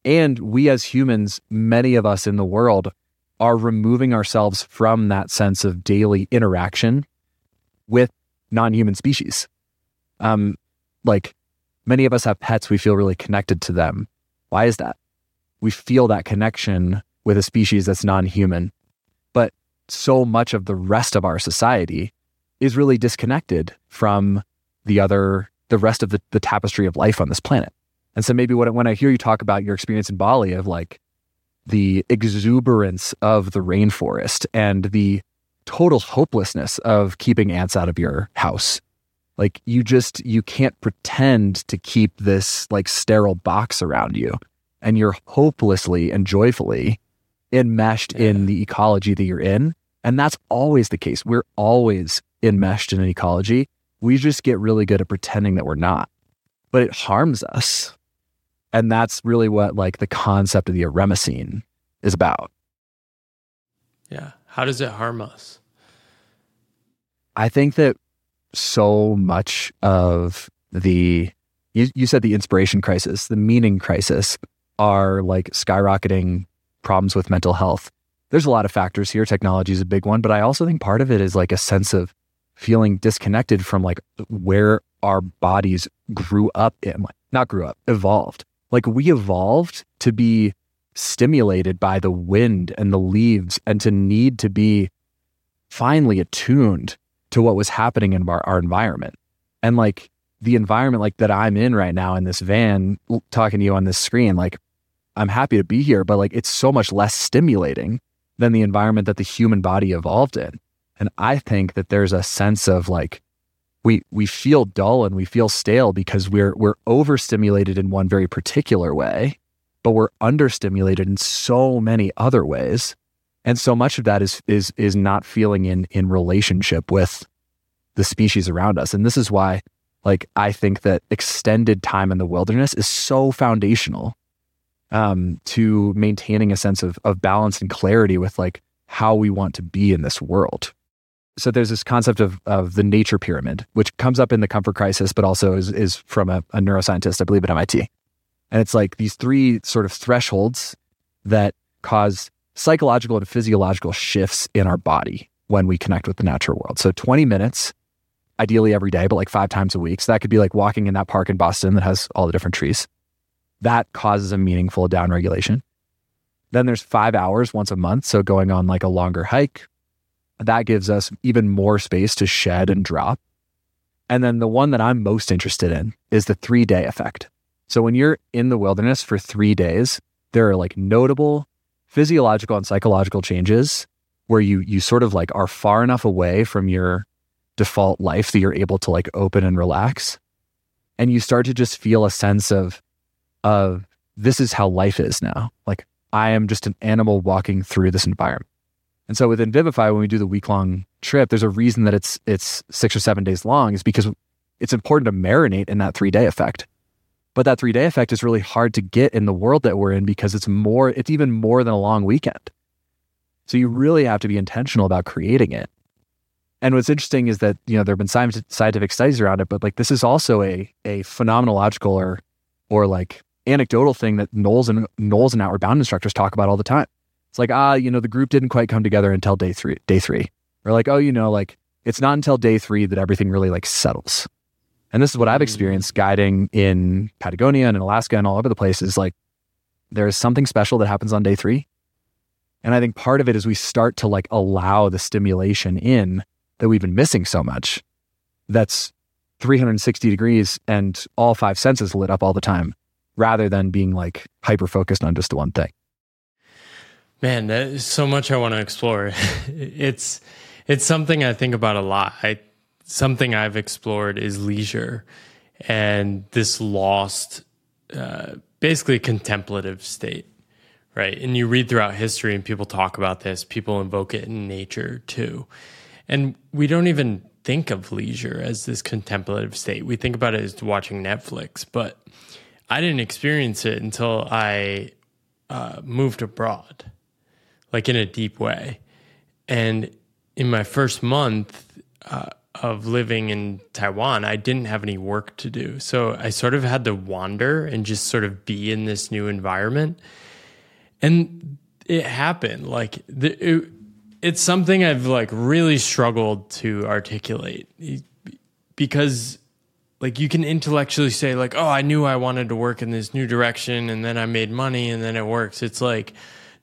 And we as humans, many of us in the world, are removing ourselves from that sense of daily interaction with non-human species. Like many of us have pets, we feel really connected to them. Why is that? We feel that connection with a species that's non-human. But so much of the rest of our society is really disconnected from the rest of the tapestry of life on this planet. And so maybe when I hear you talk about your experience in Bali of like the exuberance of the rainforest and the total hopelessness of keeping ants out of your house, like you can't pretend to keep this like sterile box around you, and you're hopelessly and joyfully enmeshed in the ecology that you're in. And that's always the case. We're always enmeshed in an ecology. We just get really good at pretending that we're not, but it harms us. And that's really what like the concept of the Eremocene is about. Yeah. How does it harm us? I think that so much of you said the inspiration crisis, the meaning crisis are like skyrocketing problems with mental health. There's a lot of factors here. Technology is a big one, but I also think part of it is like a sense of feeling disconnected from like where our bodies evolved. Like we evolved to be stimulated by the wind and the leaves and to need to be finely attuned to what was happening in our environment. And like the environment like that I'm in right now in this van talking to you on this screen, like I'm happy to be here, but like it's so much less stimulating than the environment that the human body evolved in. And I think that there's a sense of like we feel dull and we feel stale because we're overstimulated in one very particular way, but we're understimulated in so many other ways. And so much of that is not feeling in relationship with the species around us. And this is why like I think that extended time in the wilderness is so foundational to maintaining a sense of balance and clarity with like how we want to be in this world. So there's this concept of the nature pyramid, which comes up in The Comfort Crisis, but also is from a neuroscientist, I believe at MIT. And it's like these three sort of thresholds that cause psychological and physiological shifts in our body when we connect with the natural world. So 20 minutes, ideally every day, but like 5 times a week. So that could be like walking in that park in Boston that has all the different trees. That causes a meaningful downregulation. Then there's 5 hours once a month. So going on like a longer hike, that gives us even more space to shed and drop. And then the one that I'm most interested in is the 3-day effect. So when you're in the wilderness for 3 days, there are like notable physiological and psychological changes where you sort of like are far enough away from your default life that you're able to like open and relax. And you start to just feel a sense of this is how life is now. Like, I am just an animal walking through this environment. And so within Vivify, when we do the week-long trip, there's a reason that it's 6 or 7 days long, is because it's important to marinate in that 3-day effect. But that 3-day effect is really hard to get in the world that we're in, because it's even more than a long weekend. So you really have to be intentional about creating it. And what's interesting is that, you know, there have been scientific studies around it, but like, this is also a phenomenological or like anecdotal thing that Knowles and Outward Bound instructors talk about all the time. It's like, the group didn't quite come together until day three. Or like, it's not until day 3 that everything really like settles. And this is what I've experienced guiding in Patagonia and in Alaska and all over the place, is like, there is something special that happens on day 3. And I think part of it is we start to like allow the stimulation in that we've been missing so much. That's 360 degrees and all 5 senses lit up all the time, rather than being like hyper-focused on just the one thing. Man, there's so much I want to explore. It's something I think about a lot. Something I've explored is leisure and this lost, basically contemplative state, right? And you read throughout history and people talk about this, people invoke it in nature too. And we don't even think of leisure as this contemplative state. We think about it as watching Netflix, but I didn't experience it until I moved abroad, like in a deep way. And in my first month of living in Taiwan, I didn't have any work to do. So I sort of had to wander and just sort of be in this new environment. And it happened. Like, it's something I've like really struggled to articulate, because like, you can intellectually say like, oh, I knew I wanted to work in this new direction and then I made money and then it works. It's like,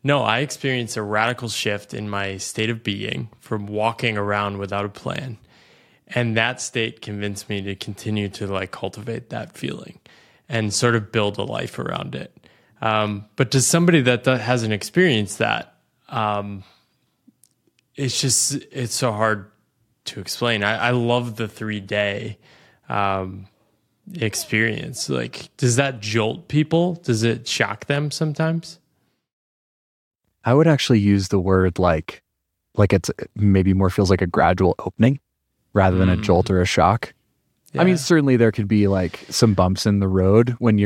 no, I experienced a radical shift in my state of being from walking around without a plan. And that state convinced me to continue to like cultivate that feeling and sort of build a life around it. But to somebody that hasn't experienced that, it's so hard to explain. I love the 3-day experience. Like, does that jolt people? Does it shock them sometimes? I would actually use the word like it's maybe more feels like a gradual opening rather than a jolt or a shock. Yeah. I mean, certainly there could be like some bumps in the road when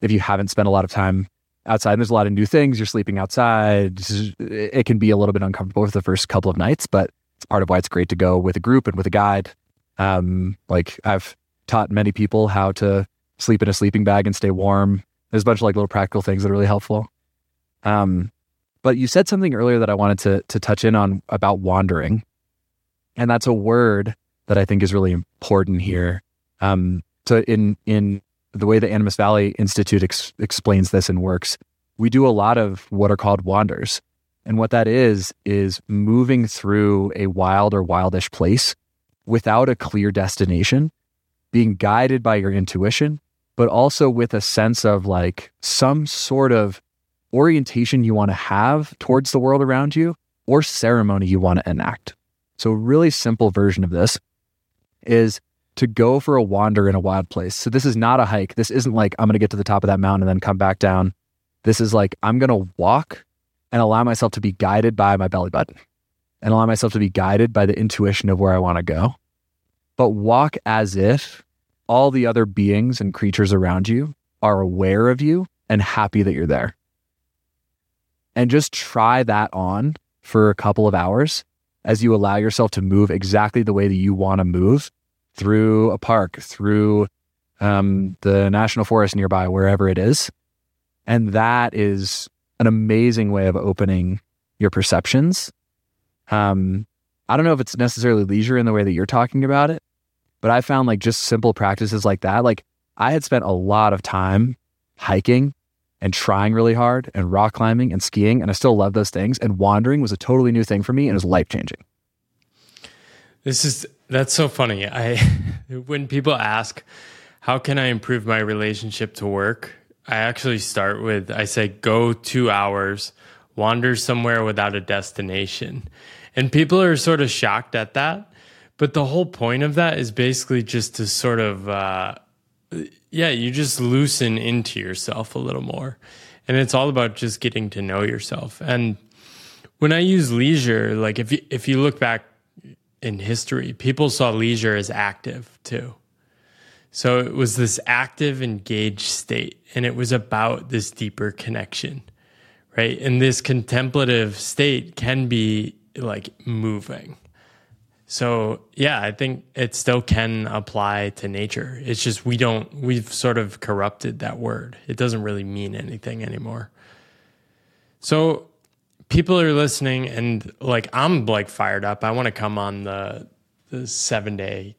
if you haven't spent a lot of time outside, and there's a lot of new things, you're sleeping outside, it can be a little bit uncomfortable for the first couple of nights, but it's part of why it's great to go with a group and with a guide. Like, I've taught many people how to sleep in a sleeping bag and stay warm. There's a bunch of like little practical things that are really helpful. But you said something earlier that I wanted to touch in on about wandering. And that's a word that I think is really important here. So in the way the Animas Valley Institute explains this and works, we do a lot of what are called wanders. And what that is moving through a wild or wildish place without a clear destination, being guided by your intuition, but also with a sense of like some sort of orientation you want to have towards the world around you, or ceremony you want to enact. So a really simple version of this is to go for a wander in a wild place. So this is not a hike. This isn't like, I'm going to get to the top of that mountain and then come back down. This is like, I'm going to walk and allow myself to be guided by my belly button and allow myself to be guided by the intuition of where I want to go. But walk as if all the other beings and creatures around you are aware of you and happy that you're there. And just try that on for a couple of hours as you allow yourself to move exactly the way that you want to move through a park, through the national forest nearby, wherever it is. And that is an amazing way of opening your perceptions. I don't know if it's necessarily leisure in the way that you're talking about it, but I found like just simple practices like that. Like, I had spent a lot of time hiking and trying really hard and rock climbing and skiing, and I still love those things. And wandering was a totally new thing for me, and it was life-changing. That's so funny. When people ask, how can I improve my relationship to work? I actually start with, I say, go 2 hours, wander somewhere without a destination. And people are sort of shocked at that. But the whole point of that is basically just to sort of yeah, you just loosen into yourself a little more. And it's all about just getting to know yourself. And when I use leisure, like if you look back in history, people saw leisure as active too. So it was this active, engaged state, and it was about this deeper connection, right? And this contemplative state can be like moving. So yeah, I think it still can apply to nature. It's just we've sort of corrupted that word. It doesn't really mean anything anymore. So people are listening and like, I'm like fired up. I want to come on the 7-day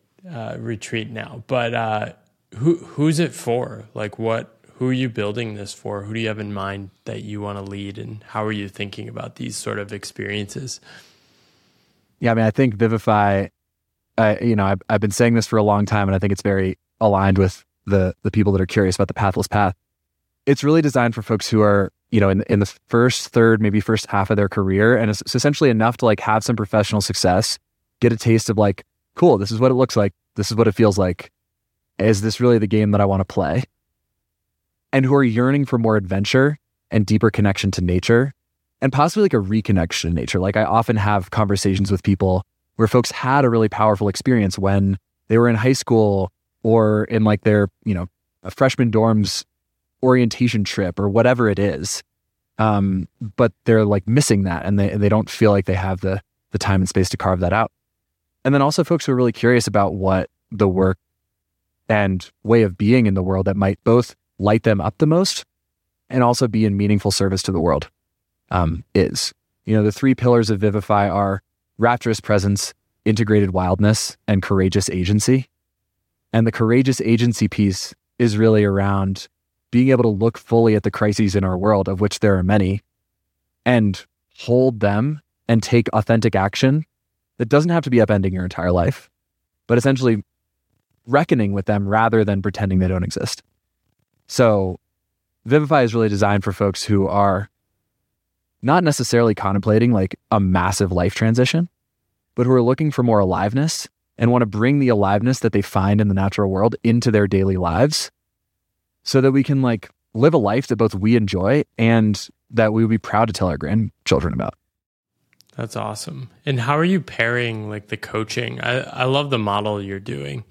retreat now, but who's it for? Like who are you building this for? Who do you have in mind that you want to lead, and how are you thinking about these sort of experiences? Yeah, I mean, I think Vivify, I've been saying this for a long time, and I think it's very aligned with the people that are curious about the Pathless Path. It's really designed for folks who are, in the first half of their career, and it's essentially enough to like have some professional success, get a taste of like, cool, this is what it looks like, this is what it feels like. Is this really the game that I want to play? And who are yearning for more adventure and deeper connection to nature, and possibly like a reconnection to nature. Like I often have conversations with people where folks had a really powerful experience when they were in high school or in like their, a freshman dorm's orientation trip or whatever it is. But they're like missing that, and they don't feel like they have the time and space to carve that out. And then also folks who are really curious about what the work and way of being in the world that might both light them up the most and also be in meaningful service to the world. The 3 pillars of Vivify are rapturous presence, integrated wildness, and courageous agency. And the courageous agency piece is really around being able to look fully at the crises in our world, of which there are many, and hold them and take authentic action that doesn't have to be upending your entire life, but essentially reckoning with them rather than pretending they don't exist. So Vivify is really designed for folks who are not necessarily contemplating like a massive life transition, but who are looking for more aliveness and want to bring the aliveness that they find in the natural world into their daily lives, so that we can like live a life that both we enjoy and that we would be proud to tell our grandchildren about. That's awesome. And how are you pairing like the coaching? I love the model you're doing.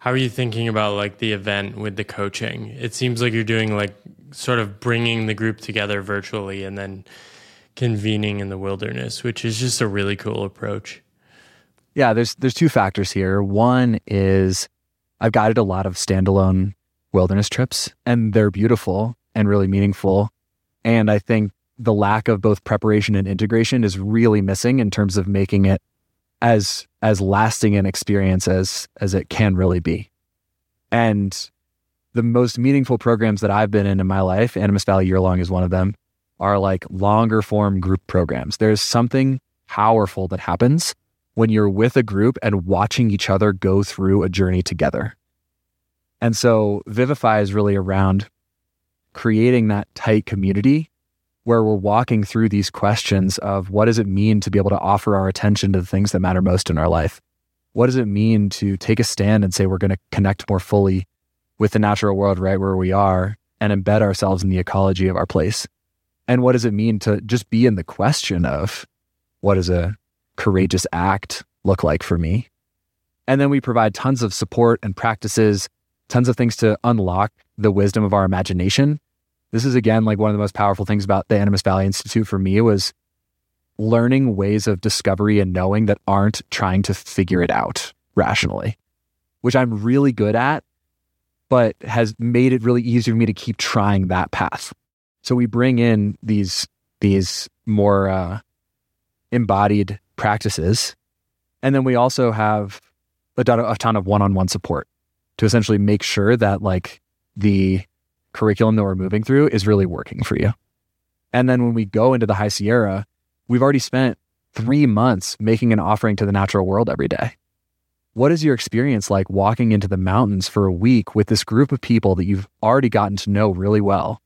How are you thinking about like the event with the coaching? It seems like you're doing like sort of bringing the group together virtually and then convening in the wilderness, which is just a really cool approach. Yeah, there's 2 factors here. One is I've guided a lot of standalone wilderness trips, and they're beautiful and really meaningful. And I think the lack of both preparation and integration is really missing in terms of making it as lasting an experience as it can really be. And the most meaningful programs that I've been in my life, Animas Valley Year-Long is one of them, are like longer form group programs. There's something powerful that happens when you're with a group and watching each other go through a journey together. And so Vivify is really around creating that tight community where we're walking through these questions of what does it mean to be able to offer our attention to the things that matter most in our life? What does it mean to take a stand and say we're going to connect more fully with the natural world right where we are and embed ourselves in the ecology of our place? And what does it mean to just be in the question of what does a courageous act look like for me? And then we provide tons of support and practices, tons of things to unlock the wisdom of our imagination. This is again, like one of the most powerful things about the Animas Valley Institute for me was learning ways of discovery and knowing that aren't trying to figure it out rationally, which I'm really good at, but has made it really easy for me to keep trying that path. So we bring in these more embodied practices. And then we also have a ton of one-on-one support to essentially make sure that like the curriculum that we're moving through is really working for you. And then when we go into the High Sierra, we've already spent 3 months making an offering to the natural world every day. What is your experience like walking into the mountains for a week with this group of people that you've already gotten to know really well,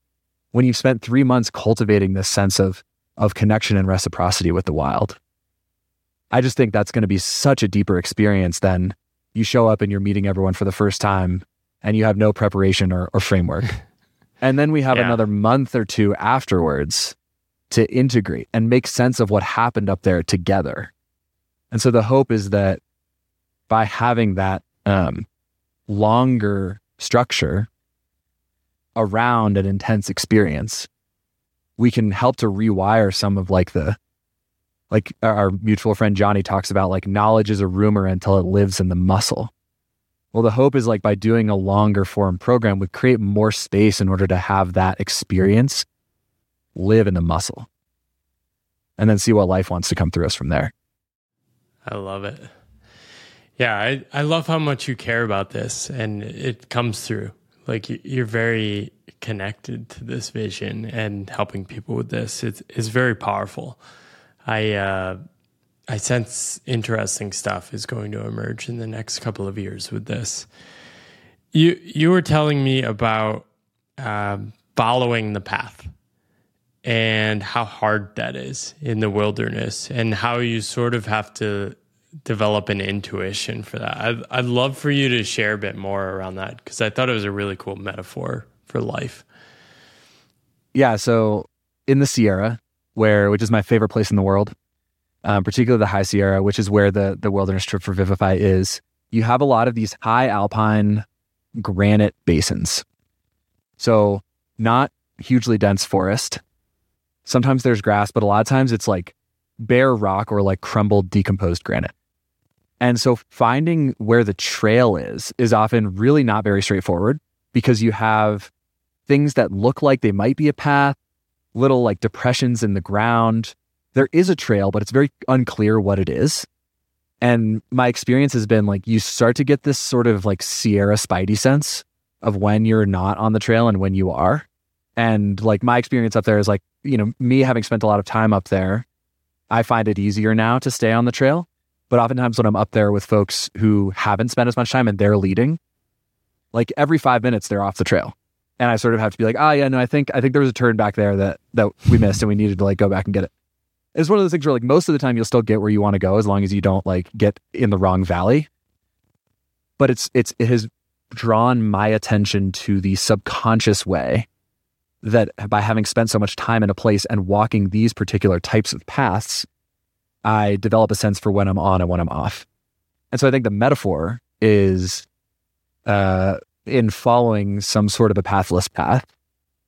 when you've spent 3 months cultivating this sense of connection and reciprocity with the wild? I just think that's going to be such a deeper experience than you show up and you're meeting everyone for the first time and you have no preparation or framework. And then we have another month or two afterwards to integrate and make sense of what happened up there together. And so the hope is that by having that longer structure around an intense experience, we can help to rewire some of like our mutual friend Johnny talks about, like, knowledge is a rumor until it lives in the muscle. Well, the hope is, like, by doing a longer form program, we create more space in order to have that experience live in the muscle and then see what life wants to come through us from there. I love it. Yeah, I love how much you care about this, and it comes through. Like, you're very connected to this vision and helping people with this. It's very powerful. I sense interesting stuff is going to emerge in the next couple of years with this. You were telling me about following the path and how hard that is in the wilderness and how you sort of have to develop an intuition for that. I'd love for you to share a bit more around that, because I thought it was a really cool metaphor for life. Yeah, so in the Sierra, which is my favorite place in the world, particularly the High Sierra, which is where the wilderness trip for Vivify is, you have a lot of these high alpine granite basins. So not hugely dense forest. Sometimes there's grass, but a lot of times it's like bare rock or like crumbled, decomposed granite. And so finding where the trail is often really not very straightforward, because you have things that look like they might be a path, little like depressions in the ground. There is a trail, but it's very unclear what it is. And my experience has been, like, you start to get this sort of like Sierra Spidey sense of when you're not on the trail and when you are. And like my experience up there is, like, you know, me having spent a lot of time up there, I find it easier now to stay on the trail. But oftentimes when I'm up there with folks who haven't spent as much time and they're leading, like, every 5 minutes they're off the trail. And I sort of have to be like, I think there was a turn back there that we missed and we needed to, like, go back and get it. It's one of those things where, like, most of the time you'll still get where you want to go as long as you don't, like, get in the wrong valley. But it has drawn my attention to the subconscious way that by having spent so much time in a place and walking these particular types of paths, I develop a sense for when I'm on and when I'm off. And so I think the metaphor is in following some sort of a pathless path,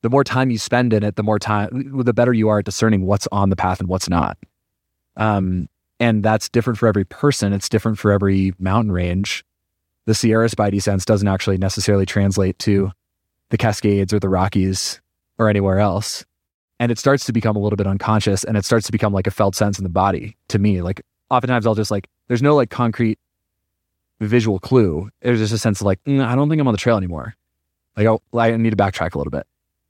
the more time you spend in it, the better you are at discerning what's on the path and what's not. And that's different for every person. It's different for every mountain range. The Sierra Spidey sense doesn't actually necessarily translate to the Cascades or the Rockies or anywhere else. And it starts to become a little bit unconscious, and it starts to become like a felt sense in the body to me. Like, oftentimes I'll just, like, there's no, like, concrete visual clue. There's just a sense of, like, I don't think I'm on the trail anymore. Like, I need to backtrack a little bit.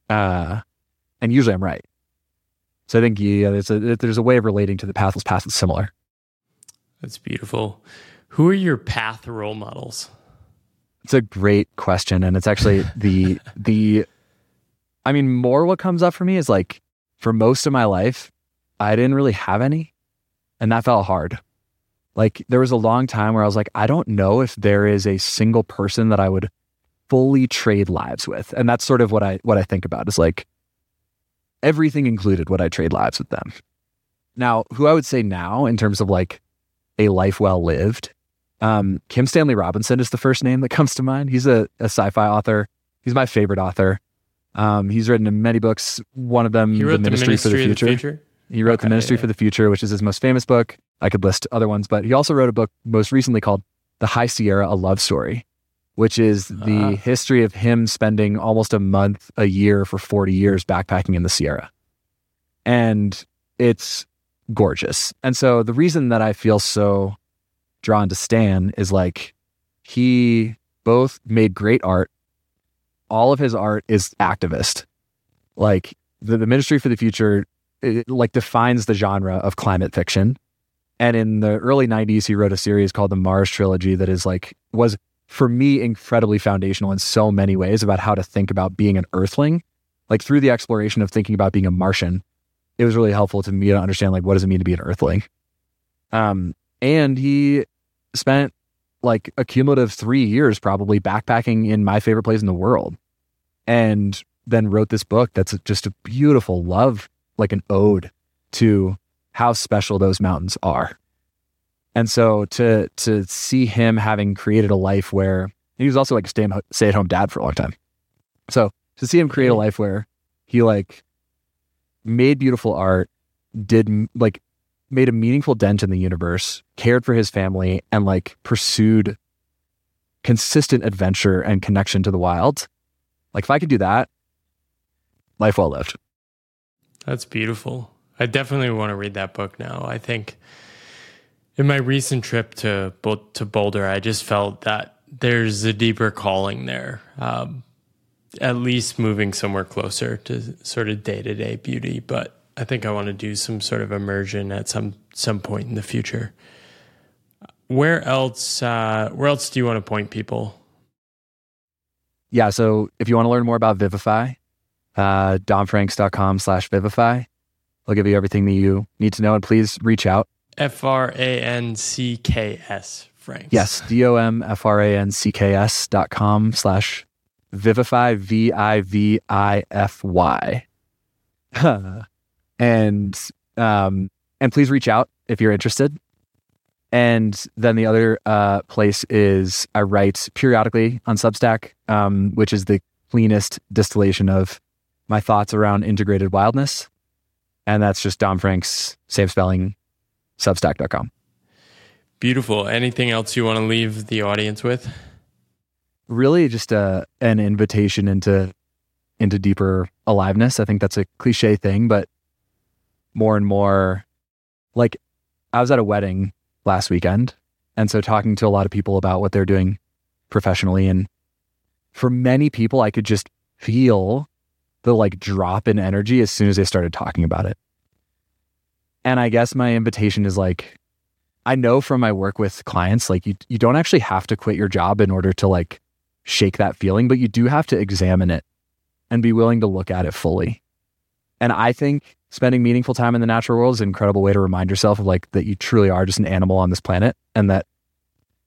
And usually I'm right. So I think, yeah, there's a way of relating to the pathless path that's similar. That's beautiful. Who are your path role models? It's a great question. And it's actually more what comes up for me is, like, for most of my life, I didn't really have any, and that felt hard. Like, there was a long time where I was like, I don't know if there is a single person that I would fully trade lives with. And that's sort of what I think about is, like, everything included, would I trade lives with them? Now, who I would say now in terms of, like, a life well lived, Kim Stanley Robinson is the first name that comes to mind. He's a sci-fi author. He's my favorite author. He's written many books. One of them, The Ministry for the Future. He wrote The Ministry for the Future, which is his most famous book. I could list other ones, but he also wrote a book most recently called The High Sierra, A Love Story, which is the history of him spending almost a year for 40 years backpacking in the Sierra. And it's gorgeous. And so the reason that I feel so drawn to Stan is, like, he both made great art. All of his art is activist. Like, the Ministry for the Future, it, like, defines the genre of climate fiction. And in the early 90s, he wrote a series called the Mars Trilogy that is, like, was for me incredibly foundational in so many ways about how to think about being an Earthling. Like, through the exploration of thinking about being a Martian, it was really helpful to me to understand, like, what does it mean to be an Earthling? And he spent like a cumulative 3 years probably backpacking in my favorite place in the world, and then wrote this book that's just a beautiful love, like an ode to how special those mountains are. And so to see him having created a life where he was also like a stay-at-home dad for a long time. So to see him create a life where he like made beautiful art, made a meaningful dent in the universe, cared for his family, and like pursued consistent adventure and connection to the wild. Like if I could do that, life well lived. That's beautiful. I definitely want to read that book now. I think in my recent trip to Boulder, I just felt that there's a deeper calling there, at least moving somewhere closer to sort of day-to-day beauty. But I think I want to do some sort of immersion at some point in the future. Where else do you want to point people? Yeah, so if you want to learn more about Vivify, domfranks.com/Vivify. I'll give you everything that you need to know, and please reach out. Francks, Franks. Yes, domfrancks.com/Vivify, Vivify. And please reach out if you're interested. And then the other place is I write periodically on Substack, which is the cleanest distillation of my thoughts around integrated wildness. And that's just Dom Francks, same spelling, Substack.com. Beautiful. Anything else you want to leave the audience with? Really just an invitation into deeper aliveness. I think that's a cliche thing, but more and more, like I was at a wedding last weekend. And so talking to a lot of people about what they're doing professionally. And for many people, I could just feel the like drop in energy as soon as they started talking about it. And I guess my invitation is like, I know from my work with clients, like you don't actually have to quit your job in order to like shake that feeling, but you do have to examine it and be willing to look at it fully. And I think spending meaningful time in the natural world is an incredible way to remind yourself of like that you truly are just an animal on this planet and that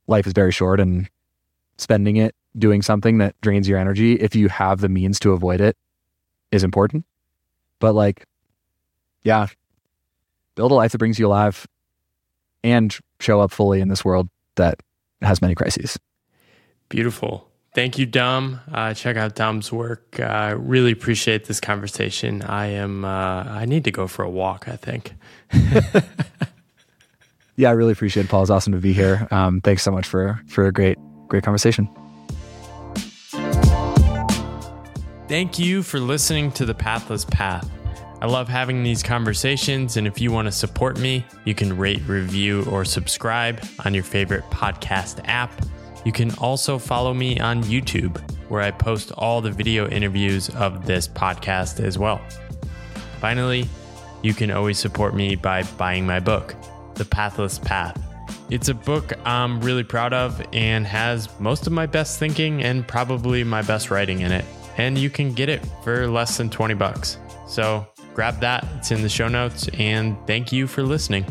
life is very short, and spending it doing something that drains your energy, if you have the means to avoid it, is important. But like, yeah, build a life that brings you alive and show up fully in this world that has many crises. Beautiful. Thank you, Dom. Check out Dom's work. I really appreciate this conversation. I need to go for a walk, I think. Yeah, I really appreciate it, Paul. It's awesome to be here. Thanks so much for a great conversation. Thank you for listening to The Pathless Path. I love having these conversations, and if you want to support me, you can rate, review, or subscribe on your favorite podcast app. You can also follow me on YouTube, where I post all the video interviews of this podcast as well. Finally, you can always support me by buying my book, The Pathless Path. It's a book I'm really proud of and has most of my best thinking and probably my best writing in it. And you can get it for less than $20. So grab that. It's in the show notes, and thank you for listening.